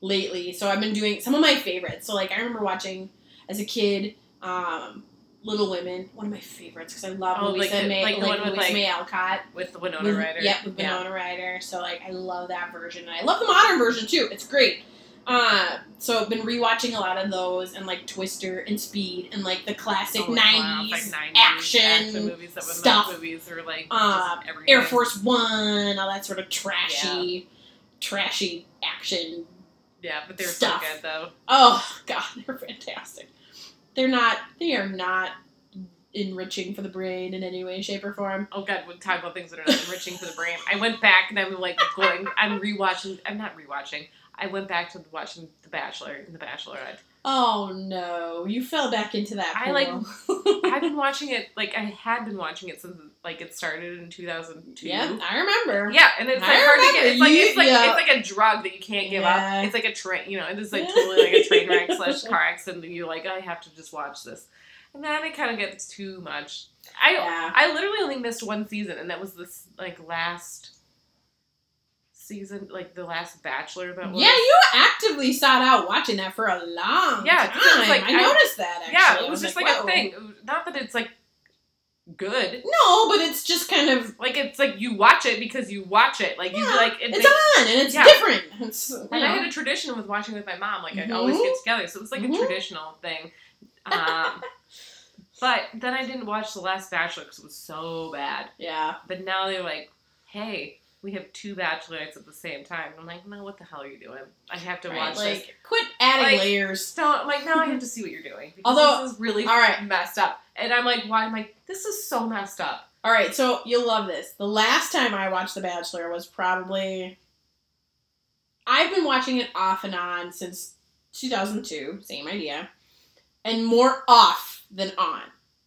lately. So I've been doing some of my favorites. So like I remember watching as a kid, um, Little Women, one of my favorites because I love oh, Louisa like May, like, like Louisa like, May Alcott with the Winona Ryder. Yeah, with Winona yeah. Ryder. So like, I love that version, and I love the modern version too. It's great. Uh, so I've been rewatching a lot of those, and like Twister and Speed, and like the classic oh, nineties, like nineties action, action movies that stuff. Movies or like uh, Air Force One, all that sort of trashy, yeah. trashy action. Yeah, but they're so good though. Oh God, they're fantastic. They're not, they are not enriching for the brain in any way, shape, or form. Oh, God, we talk about things that are not enriching for the brain. I went back and I'm, like, going, I'm rewatching, I'm not rewatching. I went back to watching The Bachelor and The Bachelorette. Oh, no. You fell back into that pool. I, like, I've been watching it, like, I had been watching it since, like, it started in two thousand two. Yeah, I remember. Yeah, and it's, like, I hard remember. to get, it's, like, you, it's, like, yeah. it's, like, a drug that you can't give yeah. up. It's, like, a train, you know, it's, like, totally, like, a train wreck slash car accident, and you're, like, I have to just watch this. And then it kind of gets too much. I, yeah. I literally only missed one season, and that was this, like, last... season, like the last Bachelor that was. Yeah, you actively sought out watching that for a long yeah, time. It was like, I, I noticed that, actually. Yeah, it was, was just like, like a thing. Not that it's, like, good. No, but it's just kind of... Like, it's like you watch it because you watch it. Like, yeah, you like... It, it's they, on, and it's yeah. different. It's, and know. I had a tradition with watching with my mom. Like, mm-hmm. I'd always get together. So it was, like, mm-hmm. a traditional thing. Um, but then I didn't watch The Last Bachelor because it was so bad. Yeah. But now they're like, hey... We have two bachelorettes at the same time. I'm like, no, what the hell are you doing? I have to right, watch like, this. Quit adding like, layers. Don't, like, now I have to see what you're doing. Although, this is really all right. messed up. And I'm like, why? I'm like, this is so messed up. All right, so you'll love this. The last time I watched The Bachelor was probably... I've been watching it off and on since two thousand two. Same idea. And more off than on.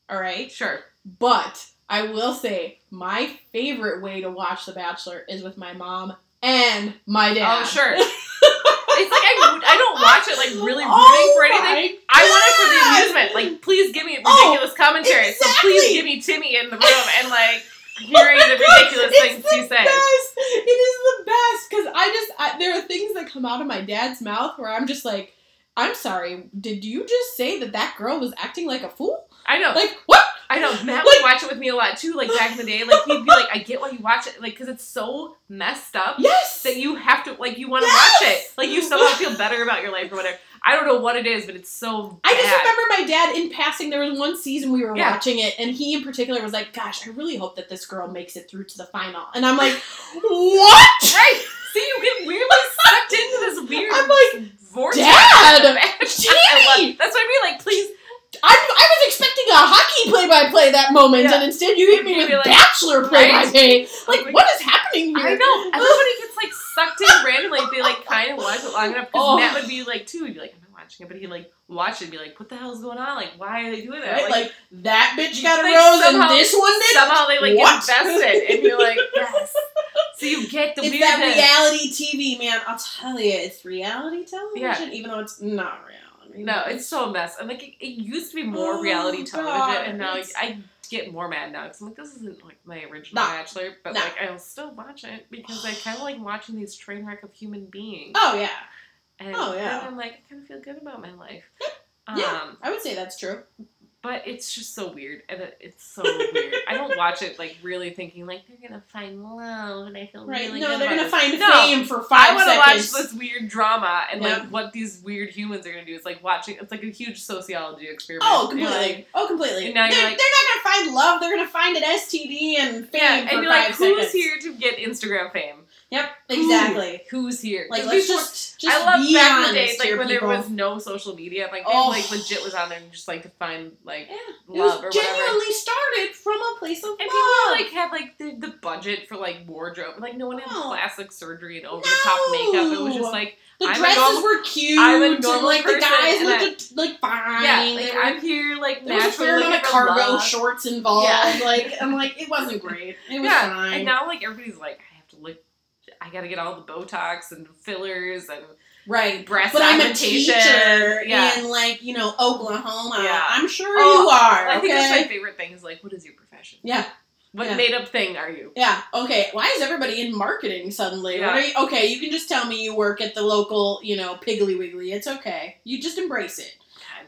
All right? Sure. But... I will say, my favorite way to watch The Bachelor is with my mom and my dad. Oh, sure. It's like, I, I don't watch it, like, really rooting oh for anything. God. I want it for the amusement. Like, please give me ridiculous oh, commentary. Exactly. So please give me Timmy in the room and, like, hearing oh the ridiculous God, things she says. It is the best. Because I just, I, there are things that come out of my dad's mouth where I'm just like, I'm sorry, did you just say that that girl was acting like a fool? I know. Like, what? I know, Matt would like, watch it with me a lot, too, like, back in the day. Like, he'd be like, I get why you watch it, like, because it's so messed up yes! that you have to, like, you want to yes! watch it. Like, you somehow feel better about your life or whatever. I don't know what it is, but it's so bad. I just remember my dad, in passing, there was one season we were yeah. watching it, and he in particular was like, gosh, I really hope that this girl makes it through to the final. And I'm like, what? Right. See, you get weirdly sucked into this weird I'm like, vortex. Dad! Jamie! That's what I mean, like, please. I, I was expecting a hockey play-by-play that moment, yeah. and instead you hit me with like, bachelor play-by-play. Right? Like, like, what is happening here? I know. Everybody gets, like, sucked in randomly if they, like, kind of watch it long enough. Because oh. Matt would be, like, too. He'd be like, I'm not watching it. But he'd, like, watch it and be like, what the hell's going on? Like, why are they doing that? Right? Like, like, that bitch got a like, rose somehow, and this one did? Somehow they, like, what? Invested. And you're like, yes. So you get the it's weirdness. It's that reality T V, man. I'll tell you, it's reality television, yeah. even though it's not real. No, it's so a mess. I'm like, it, it used to be more oh, reality television, God. And now like, I get more mad now because I'm like, this isn't like my original nah. Bachelor, but nah. like I'll still watch it because I kind of like watching these train wreck of human beings. Oh yeah, and oh yeah. And I'm like, I kind of feel good about my life. Yeah, um, I would say that's true. But it's just so weird, and it, it's so weird. I don't watch it like really thinking like they're gonna find love, and I feel right. really no, good they're about gonna this. Find no, fame for five. I want to watch this weird drama and yeah. like what these weird humans are gonna do. It's like watching. It's like a huge sociology experiment. Oh, completely. Like, oh, completely. And now they're, you're like, they're not gonna find love. They're gonna find an S T D and fame. Yeah, and for you're five like, seconds. Who's here to get Instagram fame? Yep, exactly. Who, who's here? Like, let's before, just, just I love back in the days, like, when people. There was no social media. Like, they, oh. like, legit was on there and just, like, to find, like, yeah. love or whatever. It was genuinely started from a place of and love. And people, like, had, like, the, the budget for, like, wardrobe. Like, no one had oh. plastic surgery and over-the-top no. makeup. It was just, like, the I'm dresses normal, were cute. I'm a normal and, like, person, the guys looked, like, fine. Yeah, like, were, I'm here, like, there naturally. There was a fair amount of cargo love. Shorts involved. Yeah. Like, I'm like, it wasn't great. It was yeah. fine. And now, like, everybody's like, I have to look. I gotta get all the Botox and fillers and right. breast but augmentation. I'm a teacher yeah. in, like, you know, Oklahoma. Yeah. I'm sure oh, you are, I okay? think that's my favorite thing is, like, what is your profession? Yeah. What yeah. made-up thing are you? Yeah. Okay. Why is everybody in marketing suddenly? Yeah. What are you, okay, you can just tell me you work at the local, you know, Piggly Wiggly. It's okay. You just embrace it.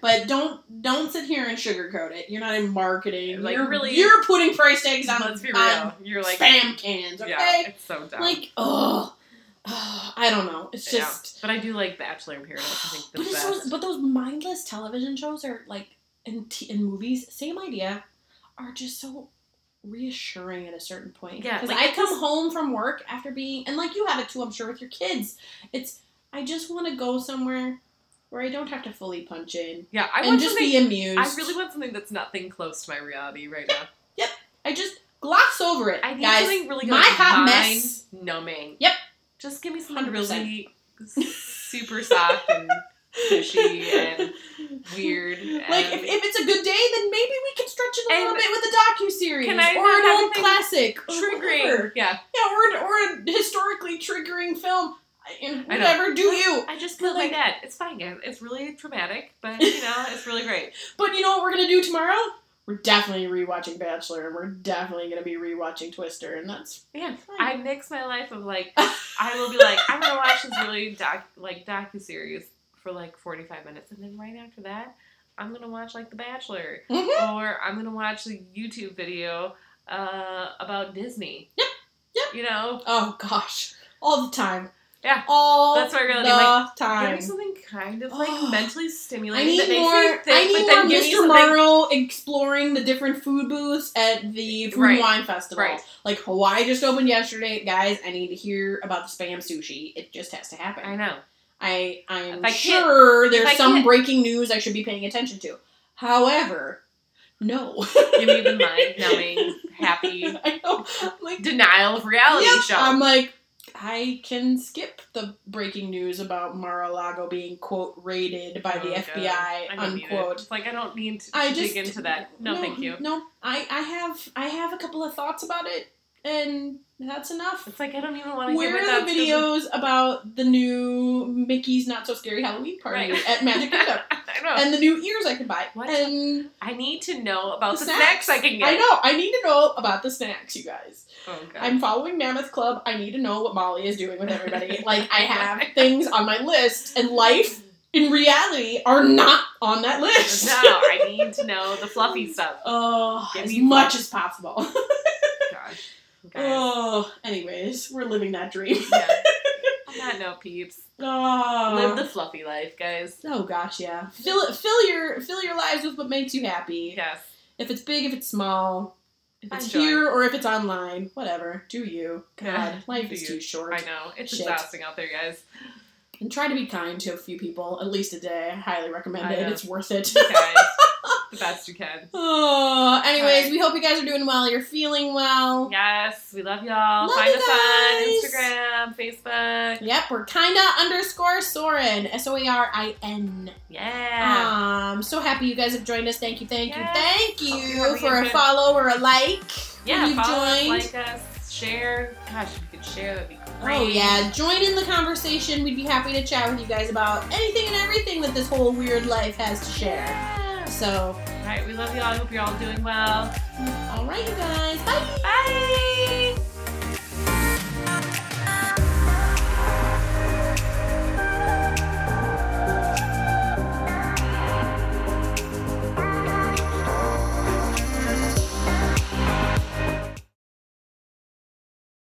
But don't don't sit here and sugarcoat it. You're not in marketing. Like, you're really you're putting price tags on, let's be real. On you're like, spam cans, okay? Yeah, it's so dumb. Like, ugh. Oh, I don't know. It's just... Yeah. But I do like Bachelor in Paradise. I think the but, best. Those, but those mindless television shows are, like, and, t- and movies, same idea, are just so reassuring at a certain point. Yeah. Because like, I come just... home from work after being... And, like, you have it, too, I'm sure, with your kids. It's, I just want to go somewhere... where I don't have to fully punch in. Yeah, I want to just be amused. I really want something that's nothing close to my reality right yep, now. Yep. I just gloss over it. I need guys, something really good. My hot mess. Numbing. Yep. Just give me something one hundred percent. Really super soft and fishy and weird. And like, if, if it's a good day, then maybe we can stretch it a little bit with a docuseries. Can I or an old classic. Triggering. Or yeah. Yeah, or, or a historically triggering film. And whatever, I do like, you. I just feel like that. It's fine, guys. It's really traumatic, but, you know, it's really great. But you know what we're going to do tomorrow? We're definitely rewatching Bachelor, and we're definitely going to be rewatching Twister, and that's yeah. fine. I mix my life of, like, I will be like, I'm going to watch this really, doc, like, docuseries for, like, forty-five minutes, and then right after that, I'm going to watch, like, The Bachelor, mm-hmm. or I'm going to watch the YouTube video uh, about Disney. Yep, yep. You know? Oh, gosh. All the time. Yeah, all that's what I really the like, time. Give me something kind of like oh, mentally stimulating. I need that makes more. Think, I need more Mister Morrow exploring the different food booths at the food right. and wine festival. Right. Like Hawaii just opened yesterday, guys. I need to hear about the spam sushi. It just has to happen. I know. I I'm I sure there's some breaking news I should be paying attention to. However. No. Give me the mind numbing, happy I know. Like, denial of reality yeah, show. I'm like. I can skip the breaking news about Mar-a-Lago being, quote, raided by oh, the God. F B I, unquote. It. Like, I don't need to I dig just, into that. No, no, thank you. No, I, I have I have a couple of thoughts about it, and that's enough. It's like, I don't even want to hear my thoughts. Where are the videos about the new Mickey's Not So Scary Halloween party right. at Magic Kingdom? I know. And the new ears I can buy. What? And I need to know about the snacks. Snacks I can get. I know. I need to know about the snacks, you guys. Oh, God. I'm following Mammoth Club. I need to know what Molly is doing with everybody. Like, I have things on my list, and life, in reality, are not on that list. No, I need to know the fluffy stuff. Oh, as much as possible. Gosh. Guys. Oh, anyways, we're living that dream. Yeah. On that note, peeps, oh. live the fluffy life, guys. Oh gosh, yeah. Fill fill your fill your lives with what makes you happy. Yes. If it's big, if it's small, if it's Enjoy. here or if it's online, whatever. Do you? God, yeah, life is you. too short. I know, it's exhausting out there, guys. And try to be kind to a few people, at least a day. I highly recommend I it. Know. It's worth it. Okay. The best you can. Oh, anyways, right. We hope you guys are doing well. You're feeling well. Yes, we love y'all. Love Find you us on Instagram, Facebook. Yep, we're kinda underscore Soarin'. S O A R I N. Yeah. Um, so happy you guys have joined us. Thank you, thank yes. you, thank you oh, for a follow or a like. Yeah, you follow joined. us, like us, share. Gosh, if you could share, that'd be great. Oh yeah, join in the conversation. We'd be happy to chat with you guys about anything and everything that this whole weird life has to share. Yeah. So, all right, we love y'all. I hope you're all doing well. All right, you guys. Bye. Bye.